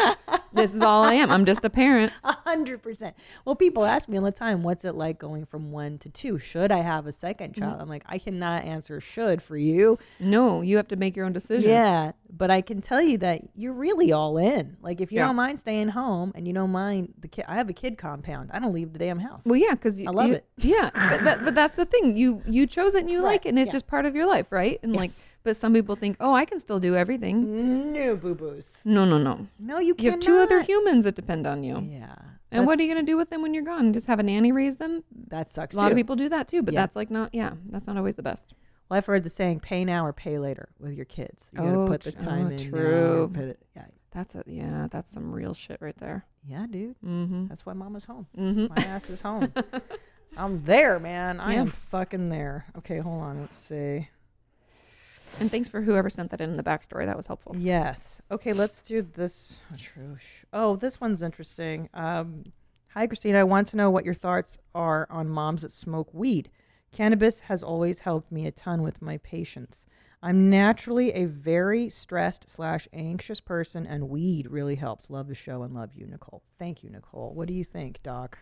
This is all I am. I'm just a parent. A hundred percent. Well, people ask me all the time, what's it like going from one to two? Should I have a second child? Mm-hmm. I'm like, I cannot answer should for you. No, you have to make your own decision. Yeah. But I can tell you that you're really all in. Like if you yeah. don't mind staying home and you don't mind the kid, I have a kid compound. I don't leave the damn house. Well, yeah. Cause you, I love you, it. Yeah. but, that, but that's the thing. You, you chose it and you right. like it and it's yeah. just part of your life. Right. And yes. like, but some people think, oh, I can still do everything. No boo-boos. No, no, no. No, you, you cannot. You have two other humans that depend on you. Yeah. And what are you going to do with them when you're gone? Just have a nanny raise them? That sucks too. A lot of people do that too, but yeah. that's like not, yeah, that's not always the best. Well, I've heard the saying, pay now or pay later with your kids. You oh, got to put the time oh, in. True. Put it, yeah. That's a, yeah, that's some real shit right there. Yeah, dude. Mm-hmm. That's why mama's home. Mm-hmm. My ass is home. I'm there, man. I yeah. am fucking there. Okay, hold on. Let's see. And thanks for whoever sent that in the backstory. That was helpful. Yes. Okay, let's do this. Oh, this one's interesting. Um, Hi, Christina. I want to know what your thoughts are on moms that smoke weed. Cannabis has always helped me a ton with my patients. I'm naturally a very stressed slash anxious person, and weed really helps. Love the show and love you, Nicole. Thank you, Nicole. What do you think, Doc?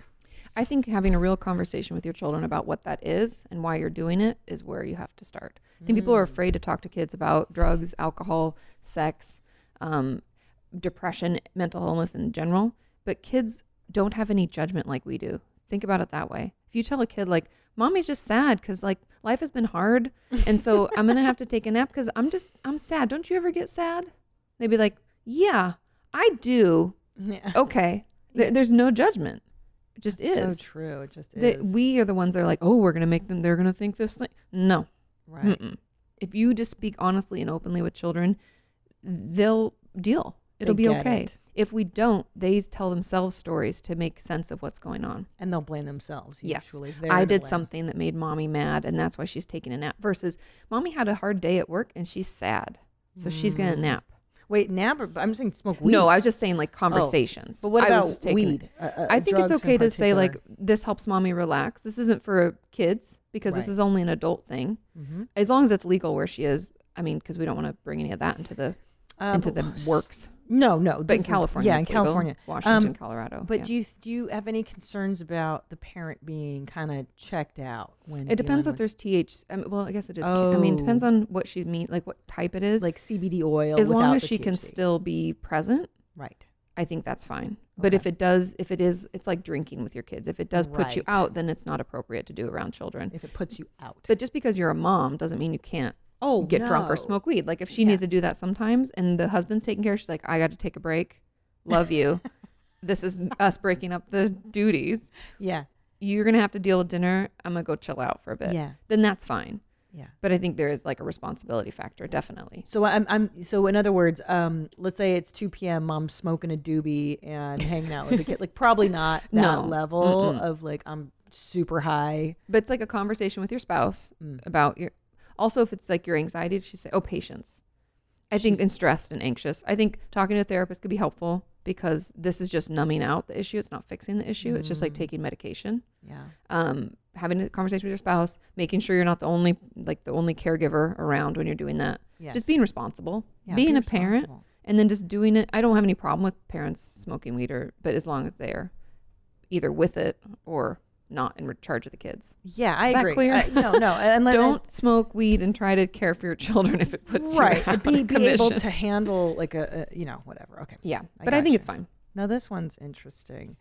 I think having a real conversation with your children about what that is and why you're doing it is where you have to start. I think mm. people are afraid to talk to kids about drugs, alcohol, sex, um, depression, mental illness in general. But kids don't have any judgment like we do. Think about it that way. If you tell a kid like, mommy's just sad because like life has been hard. And so I'm going to have to take a nap because I'm just, I'm sad. Don't you ever get sad? They'd be like, yeah, I do. Yeah. Okay. Th- there's no judgment. It just That's is so true. It just the, is. We are the ones that are like, oh, we're gonna make them. They're gonna think this thing. No, right. Mm-mm. If you just speak honestly and openly with children, they'll deal. It'll they be okay. It. If we don't, they tell themselves stories to make sense of what's going on, and they'll blame themselves. Usually. Yes, they're I did blame. something that made mommy mad, and that's why she's taking a nap. Versus, mommy had a hard day at work and she's sad, so mm. she's gonna nap. Wait, nap? Or, I'm saying smoke weed. No, I was just saying like conversations. Oh, but what about I was just taking, weed? Uh, uh, I think it's okay to say like, this helps mommy relax. This isn't for kids because right. this is only an adult thing. Mm-hmm. As long as it's legal where she is. I mean, because we don't want to bring any of that into the uh, into the works. No, no. But in California. Is, yeah, in legal. California. Washington, um, Colorado. But yeah. do, you, do you have any concerns about the parent being kind of checked out? when It depends if there's T H C. I mean, well, I guess it is. Oh. I mean, it depends on what she means, like what type it is. Like C B D oil. As long as she T H C. Can still be present. Right. I think that's fine. But okay. if it does, if it is, it's like drinking with your kids. If it does put right. you out, then it's not appropriate to do around children. If it puts you out. But just because you're a mom doesn't mean you can't. Oh, get no. drunk or smoke weed. Like if she yeah. needs to do that sometimes and the husband's taking care, she's like, I got to take a break. Love you. This is us breaking up the duties. Yeah. You're going to have to deal with dinner. I'm going to go chill out for a bit. Yeah. Then that's fine. Yeah. But I think there is like a responsibility factor. Definitely. So I'm, I'm, so in other words, um, let's say it's two p.m. mom's smoking a doobie and hanging out with the kid. Like probably not that no. level Mm-mm. of like, I'm super high. But it's like a conversation with your spouse mm. about your, also, if it's like your anxiety, she say, oh, patience. I She's, think, and stressed and anxious. I think talking to a therapist could be helpful because this is just numbing out the issue. It's not fixing the issue. Mm. It's just like taking medication. Yeah. Um, having a conversation with your spouse, making sure you're not the only, like the only caregiver around when you're doing that. Yes. Just being responsible, yeah, being be a parent, and then just doing it. I don't have any problem with parents smoking weed, or, but as long as they're either with it or not in charge of the kids. Yeah, I Is agree. That clear? I, no, no. Unless don't I, smoke weed and try to care for your children if it puts right. you out be, of be able to handle like a, a, you know, whatever. Okay. Yeah, I but I think you. It's fine. Now this one's interesting.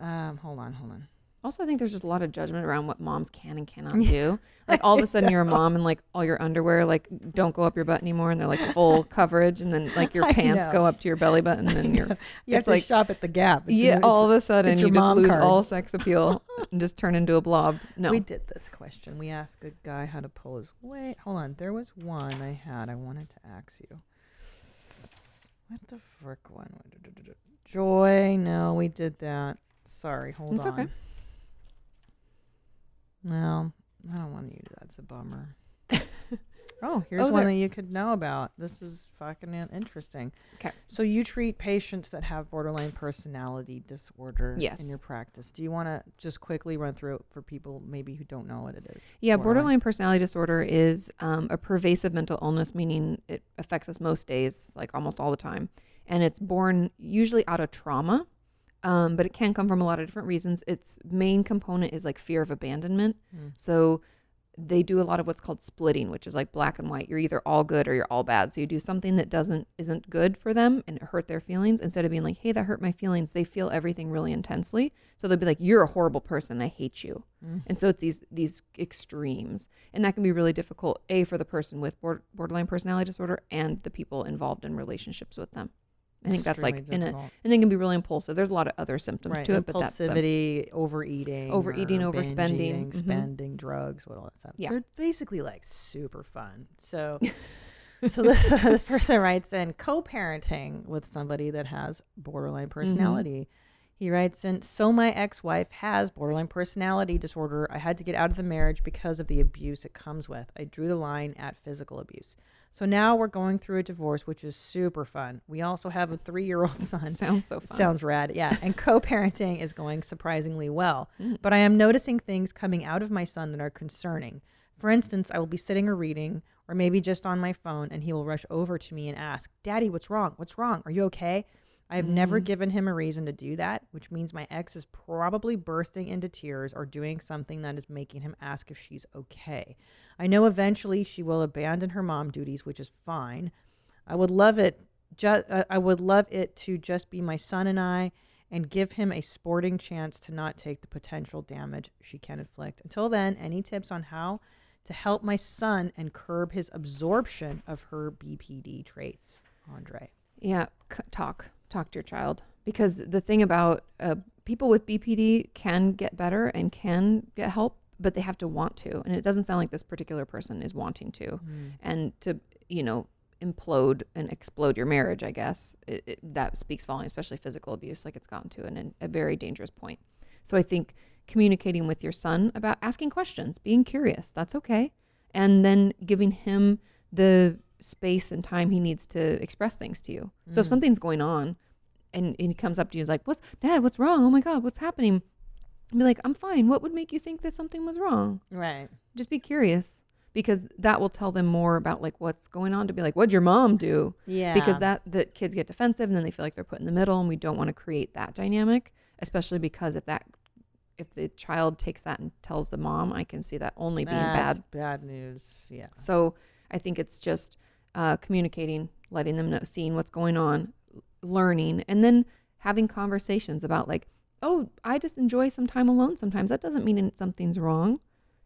Um, hold on, hold on. Also, I think there's just a lot of judgment around what moms can and cannot do. Like all of a sudden you're a mom and like all your underwear, like don't go up your butt anymore. And they're like full coverage. And then like your pants go up to your belly button. And then you're, you have to like, shop at the Gap. It's yeah. A, all of a sudden you just lose card. all sex appeal and just turn into a blob. No. We did this question. We asked a guy how to pull his weight. Hold on. There was one I had. I wanted to ask you. What the frick one? Joy. No, we did that. Sorry. Hold it's on. It's okay. No, I don't want to use that. It's a bummer. oh, here's oh, one that you could know about. This was fucking interesting. Okay. So you treat patients that have borderline personality disorder yes. in your practice. Do you want to just quickly run through it for people maybe who don't know what it is? Yeah, borderline, borderline personality disorder is um, a pervasive mental illness, meaning it affects us most days, like almost all the time. And it's born usually out of trauma. Um, but it can come from a lot of different reasons. Its main component is like fear of abandonment. Mm. So they do a lot of what's called splitting, which is like black and white. You're either all good or you're all bad. So you do something that doesn't isn't good for them and hurt their feelings. Instead of being like, hey, that hurt my feelings. They feel everything really intensely. So they'll be like, you're a horrible person. I hate you. Mm. And so it's these these extremes. And that can be really difficult, A, for the person with border, borderline personality disorder and the people involved in relationships with them. I think that's like in a, and they can be really impulsive. There's a lot of other symptoms right. to it, but that's impulsivity, overeating, overeating, overspending, eating, mm-hmm. spending, drugs, what all that stuff. Yeah. They're basically like super fun. So, so this, this person writes in co-parenting with somebody that has borderline personality. Mm-hmm. He writes in, so my ex-wife has borderline personality disorder. I had to get out of the marriage because of the abuse it comes with. I drew the line at physical abuse. So now we're going through a divorce, which is super fun. We also have a three-year-old son. Sounds so fun. Sounds rad, yeah. And co-parenting is going surprisingly well. Mm. But I am noticing things coming out of my son that are concerning. For instance, I will be sitting or reading, or maybe just on my phone, and he will rush over to me and ask, Daddy, what's wrong? What's wrong? Are you okay? I've mm-hmm. never given him a reason to do that, which means my ex is probably bursting into tears or doing something that is making him ask if she's okay. I know eventually she will abandon her mom duties, which is fine. I would love it. Ju- uh, I would love it to just be my son and I, and give him a sporting chance to not take the potential damage she can inflict. Until then, any tips on how to help my son and curb his absorption of her B P D traits, Andre? Yeah, c- talk. Talk to your child, because the thing about uh, people with B P D can get better and can get help, but they have to want to. And it doesn't sound like this particular person is wanting to. Mm. And to, you know, implode and explode your marriage, I guess, it, it, that speaks volumes, especially physical abuse, like it's gotten to an, a very dangerous point. So I think communicating with your son about asking questions, being curious, that's okay. And then giving him the space and time he needs to express things to you. Mm. So if something's going on, and, and he comes up to you and is like, what's Dad, what's wrong? Oh my God, what's happening? I'd be like, I'm fine. What would make you think that something was wrong? Right. Just be curious, because that will tell them more about like what's going on, to be like, what'd your mom do? Yeah. Because that, the kids get defensive and then they feel like they're put in the middle, and we don't want to create that dynamic, especially because if that, if the child takes that and tells the mom, I can see that only being That's bad. bad news. Yeah. So I think it's just uh, communicating, letting them know, seeing what's going on, learning, and then having conversations about like, oh, I just enjoy some time alone sometimes. That doesn't mean something's wrong.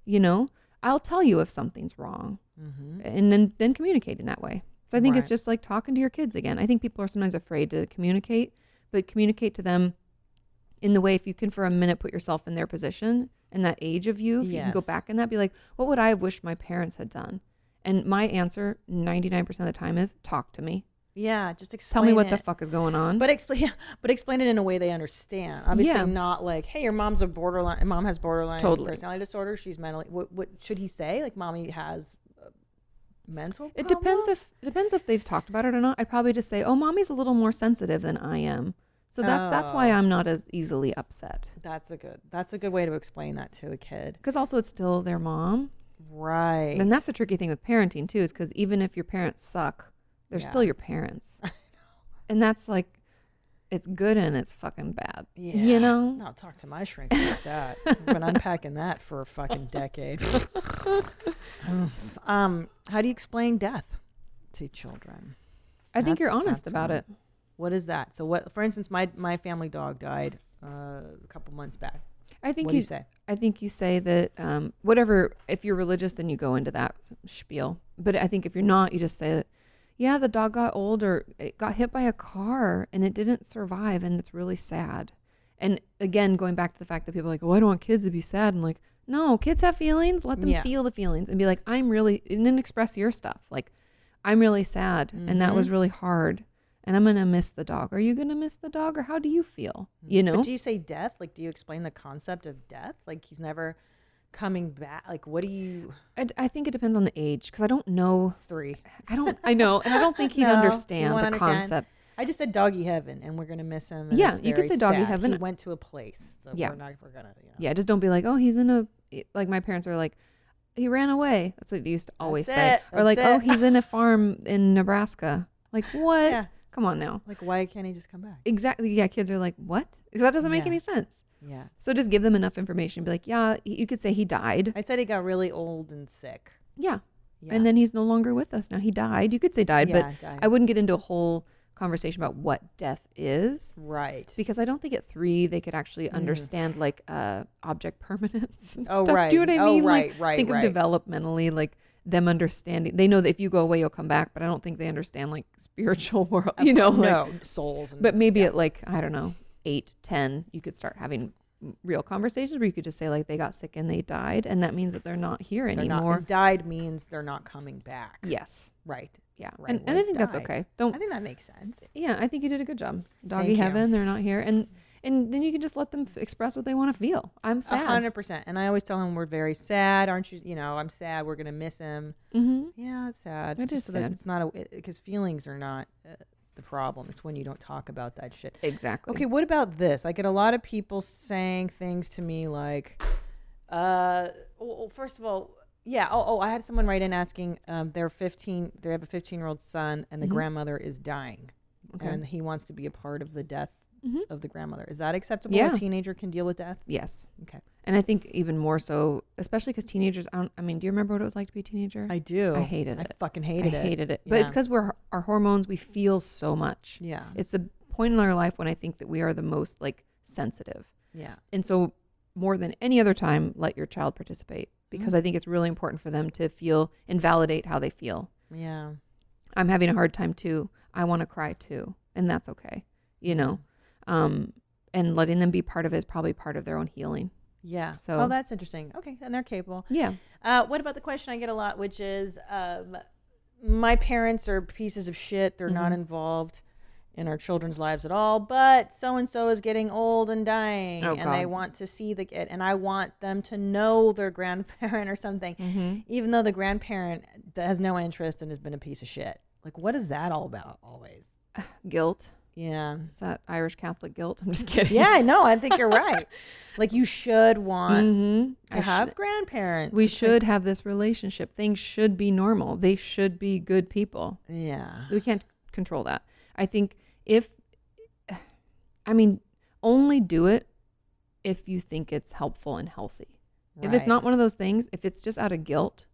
You know, I'll tell you if something's wrong. Mm-hmm. And then, then communicating that way. So I think right. it's just like talking to your kids again. I think people are sometimes afraid to communicate, but communicate to them in the way, if you can for a minute put yourself in their position and that age of you, if yes. you can go back in that, be like, what would I have wished my parents had done? And my answer ninety-nine percent of the time is talk to me. Yeah, just explain. Tell me what it. the fuck is going on. But explain, but explain it in a way they understand. Obviously, yeah. not like, hey, your mom's a borderline. Mom has borderline totally. personality disorder. She's mentally. What, what should he say? Like, mommy has uh, mental. It problems? depends if it depends if they've talked about it or not. I'd probably just say, oh, mommy's a little more sensitive than I am. So that's oh. that's why I'm not as easily upset. That's a good that's a good way to explain that to a kid. Because also it's still their mom. Right. And that's the tricky thing with parenting too, is because even if your parents suck, they're yeah. still your parents. And that's like, it's good and it's fucking bad. Yeah. You know? No, talk to my shrink about that. I've been unpacking that for a fucking decade. um, how do you explain death to children? I think that's, you're honest about one. it. What is that? So what, for instance, my, my family dog died uh, a couple months back. I think what you, do you say? I think you say that um, whatever, if you're religious, then you go into that spiel. But I think if you're not, you just say that, yeah, the dog got old, or it got hit by a car and it didn't survive, and it's really sad. And again, going back to the fact that people are like, oh, I don't want kids to be sad. And like, no, kids have feelings. Let them yeah. feel the feelings and be like, I'm really, and then express your stuff. Like, I'm really sad mm-hmm. and that was really hard and I'm going to miss the dog. Are you going to miss the dog, or how do you feel? You know? But do you say death? Like, do you explain the concept of death? Like, he's never coming back? Like, what do you... I, I think it depends on the age, because I don't know... Three. I don't... I know. And I don't think he'd no, understand the understand. concept. I just said doggy heaven, and we're going to miss him. And yeah, you could say doggy sad. heaven. He went to a place. So yeah. we're not... We're going to... You know. Yeah, just don't be like, oh, he's in a... Like, my parents are like, he ran away. That's what they used to always That's say. It. Or That's like, it. oh, he's in a farm in Nebraska. Like, what? Yeah. Come on now. Like, why can't he just come back? Exactly. Yeah, kids are like, what? Because that doesn't make yeah. any sense. Yeah. So just give them enough information. Be like, yeah, you could say he died. I said he got really old and sick. Yeah. yeah. And then he's no longer with us now. He died. You could say died, yeah, but died. I wouldn't get into a whole conversation about what death is. Right. Because I don't think at three they could actually mm. understand like uh, object permanence and oh, stuff. Right. Do you know what I mean? Oh, right, like, right, Think right. of developmentally, like them understanding. They know that if you go away, you'll come back, but I don't think they understand like spiritual world, you know? No, like, souls. And, but maybe yeah. at like, I don't know, eight, ten, you could start having real conversations where you could just say like they got sick and they died, and that means that they're not here they're anymore. Not, died means they're not coming back. Yes. Right. Yeah. Right. And, and I think died. that's okay. Don't. I think that makes sense. Yeah, I think you did a good job. Doggy Thank heaven, you. They're not here, and and then you can just let them f- express what they want to feel. I'm sad. A hundred percent. And I always tell them we're very sad, aren't you? You know, I'm sad. We're gonna miss him. Mm-hmm. Yeah, it's sad. It just is so sad. That it's not a because feelings are not. Uh, The problem. It's when you don't talk about that shit. Exactly. Okay, what about this? I get a lot of people saying things to me like, uh, well, first of all, yeah, oh, oh, I had someone write in asking, um, they're fifteen, they have a fifteen-year-old son, and the mm-hmm. grandmother is dying, okay. and he wants to be a part of the death mm-hmm. of the grandmother. Is that acceptable? Yeah. A teenager can deal with death? Yes. Okay. And I think even more so, especially because teenagers, I, don't, I mean, do you remember what it was like to be a teenager? I do. I hated it. I fucking hated it. I hated it. it. But yeah. it's because we're our hormones, we feel so much. Yeah. It's the point in our life when I think that we are the most like sensitive. Yeah. And so more than any other time, let your child participate, because mm-hmm. I think it's really important for them to feel and validate how they feel. Yeah. I'm having a hard time too. I want to cry too. And that's okay. You know, um, and letting them be part of it is probably part of their own healing. Yeah. So, oh, that's interesting. Okay. And they're capable. Yeah. Uh, what about the question I get a lot, which is, um, my parents are pieces of shit. They're mm-hmm. not involved in our children's lives at all, but so-and-so is getting old and dying oh, and God. They want to see the kid, and I want them to know their grandparent or something, mm-hmm. even though the grandparent has no interest and has been a piece of shit. Like, what is that all about always? Uh, guilt. Yeah. It's that Irish Catholic guilt. I'm just kidding. Yeah, no, I think you're right. Like, you should want mm-hmm. to I have should. grandparents. We should have this relationship. Things should be normal. They should be good people. Yeah. We can't control that. I think if, I mean, only do it if you think it's helpful and healthy. Right. If it's not one of those things, if it's just out of guilt,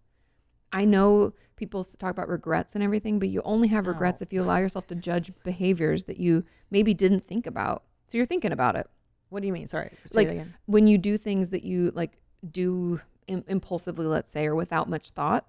I know people talk about regrets and everything, but you only have regrets oh. if you allow yourself to judge behaviors that you maybe didn't think about. So you're thinking about it. What do you mean? Sorry. Like when you do things that you like do im- impulsively, let's say, or without much thought,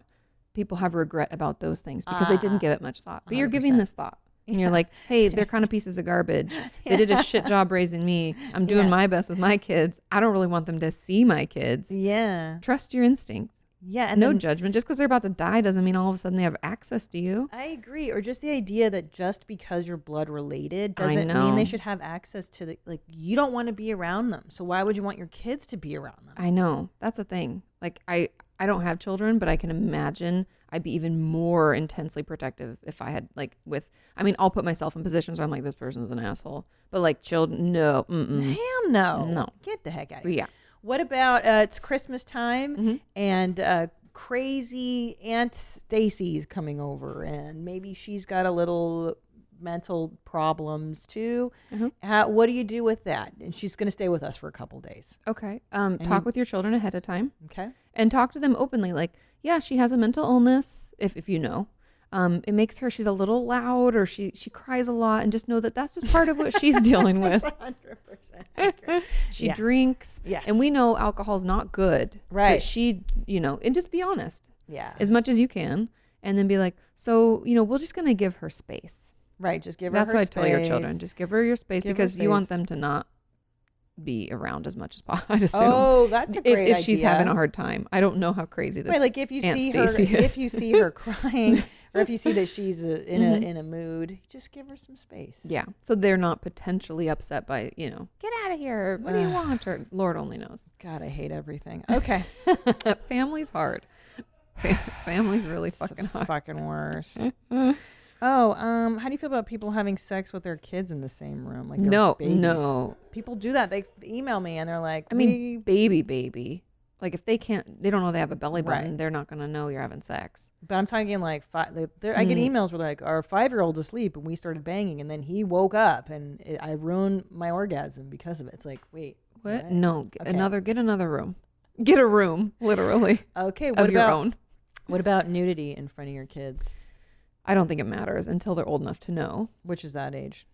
people have regret about those things because ah, they didn't give it much thought. But one hundred percent. You're giving this thought. And you're like, hey, they're kind of pieces of garbage. Yeah. They did a shit job raising me. I'm doing yeah. my best with my kids. I don't really want them to see my kids. Yeah. Trust your instincts. Yeah, and no then, judgment. Just because they're about to die doesn't mean all of a sudden they have access to you. I agree. Or just the idea that just because you're blood related doesn't mean they should have access to the, like, you don't want to be around them. So why would you want your kids to be around them? I know. That's the thing. Like, I, I don't have children, but I can imagine. I'd be even more intensely protective if I had like with, I mean, I'll put myself in positions where I'm like, this person's an asshole, but like children, no. Mm-mm. Hell no. No. Get the heck out of here. Yeah. What about, uh, it's Christmas time mm-hmm. and, uh, crazy Aunt Stacy's coming over and maybe she's got a little mental problems too. Mm-hmm. How, what do you do with that? And she's going to stay with us for a couple days. Okay. Um, and talk with your children ahead of time. Okay. And talk to them openly. Like, yeah, she has a mental illness. If, if you know, um, it makes her, she's a little loud or she, she cries a lot, and just know that that's just part of what she's dealing with. one hundred percent She yeah. drinks. Yes. And we know alcohol is not good. Right. But she, you know, and just be honest. Yeah. As much as you can. And then be like, so, you know, we're just going to give her space. Right, just give her her space. That's what I tell your children. Just give her your space because you want them to not be around as much as possible, I'd assume. Oh, that's a great idea. If she's having a hard time. I don't know how crazy this is. Right, like if you see her, if you see her crying or if you see that she's a, in mm-hmm. a in a mood, just give her some space. Yeah. So they're not potentially upset by, you know, get out of here. What do you want? Or Lord only knows. God, I hate everything. Okay. Family's hard. Family's really fucking hard. Fucking worse. Oh, um, how do you feel about people having sex with their kids in the same room? Like, no, babies? no, people do that. They email me and they're like, I mean, baby, baby. Like if they can't, they don't know they have a belly button. Right. They're not going to know you're having sex. But I'm talking like five, mm. I get emails where like our five-year-old's asleep and we started banging and then he woke up and it, I ruined my orgasm because of it. It's like, wait, what? what? No, okay. another, get another room, get a room, literally. Okay. What of about, your own. What about nudity in front of your kids? I don't think it matters until they're old enough to know. Which is that age?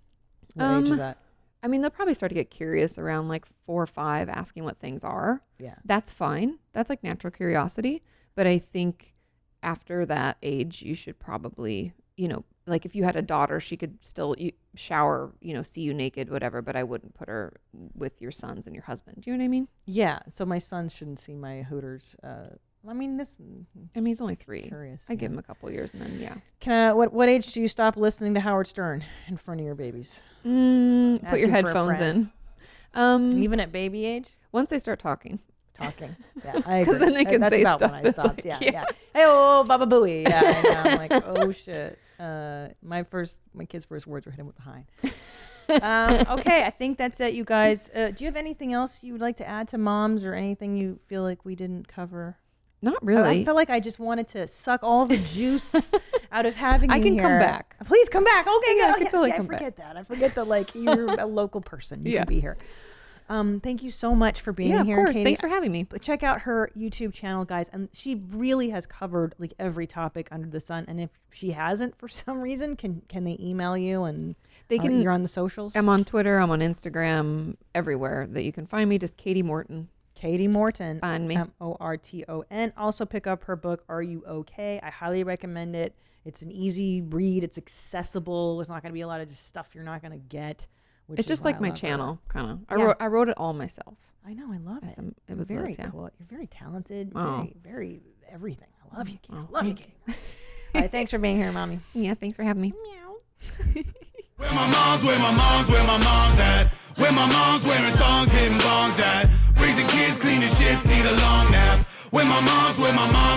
What um, age is that? I mean, they'll probably start to get curious around like four or five, asking what things are. Yeah. That's fine. That's like natural curiosity. But I think after that age, you should probably, you know, like if you had a daughter, she could still shower, you know, see you naked, whatever, but I wouldn't put her with your sons and your husband. Do you know what I mean? Yeah. So my sons shouldn't see my Hooters, uh, I mean, this. I mean, he's only three. Curious, I yeah. give him a couple years, and then yeah. Can I, what what age do you stop listening to Howard Stern in front of your babies? Mm, put your headphones in. Um, Even at baby age. Once they start talking. Talking. Yeah, I agree. Because then they can I, say stuff. That's about when I stopped. Like, yeah, yeah, yeah. Hey, oh, Baba Booey. Yeah, and now I'm like, oh shit. Uh, my first, my kids' first words were hit him with the hind. um, okay, I think that's it, you guys. Uh, do you have anything else you would like to add to moms, or anything you feel like we didn't cover? Not really. I, I feel like I just wanted to suck all the juice out of having you I can here. Come back. Please come back. Okay, yeah, good. I, totally See, I forget back. that. I forget that like you're a local person. You yeah. can be here. Um, thank you so much for being yeah, here, of course. Kati. Thanks for having me. Check out her YouTube channel, guys. And she really has covered like every topic under the sun. And if she hasn't for some reason, can can they email you? And they can. Uh, you're on the socials? I'm on Twitter. I'm on Instagram. Everywhere that you can find me, just Kati Morton. Kati Morton. Find me. M O R T O N. Also pick up her book, Are You Okay? I highly recommend it. It's an easy read. It's accessible. There's not going to be a lot of just stuff you're not going to get. Which it's just like my channel, kind of. I, yeah. wrote, I wrote it all myself. I know. I love That's it. A, it was very yeah. cool. You're very talented. Oh. Very, very everything. I love you, Kati. Oh, love you, Kati. All right. Thanks for being here, Mommy. Yeah. Thanks for having me. Meow. Where my mom's, where my mom's, where my mom's at? Where my mom's wearing thongs, hitting bongs at? Raising kids, cleaning shits, need a long nap. Where my mom's, where my mom's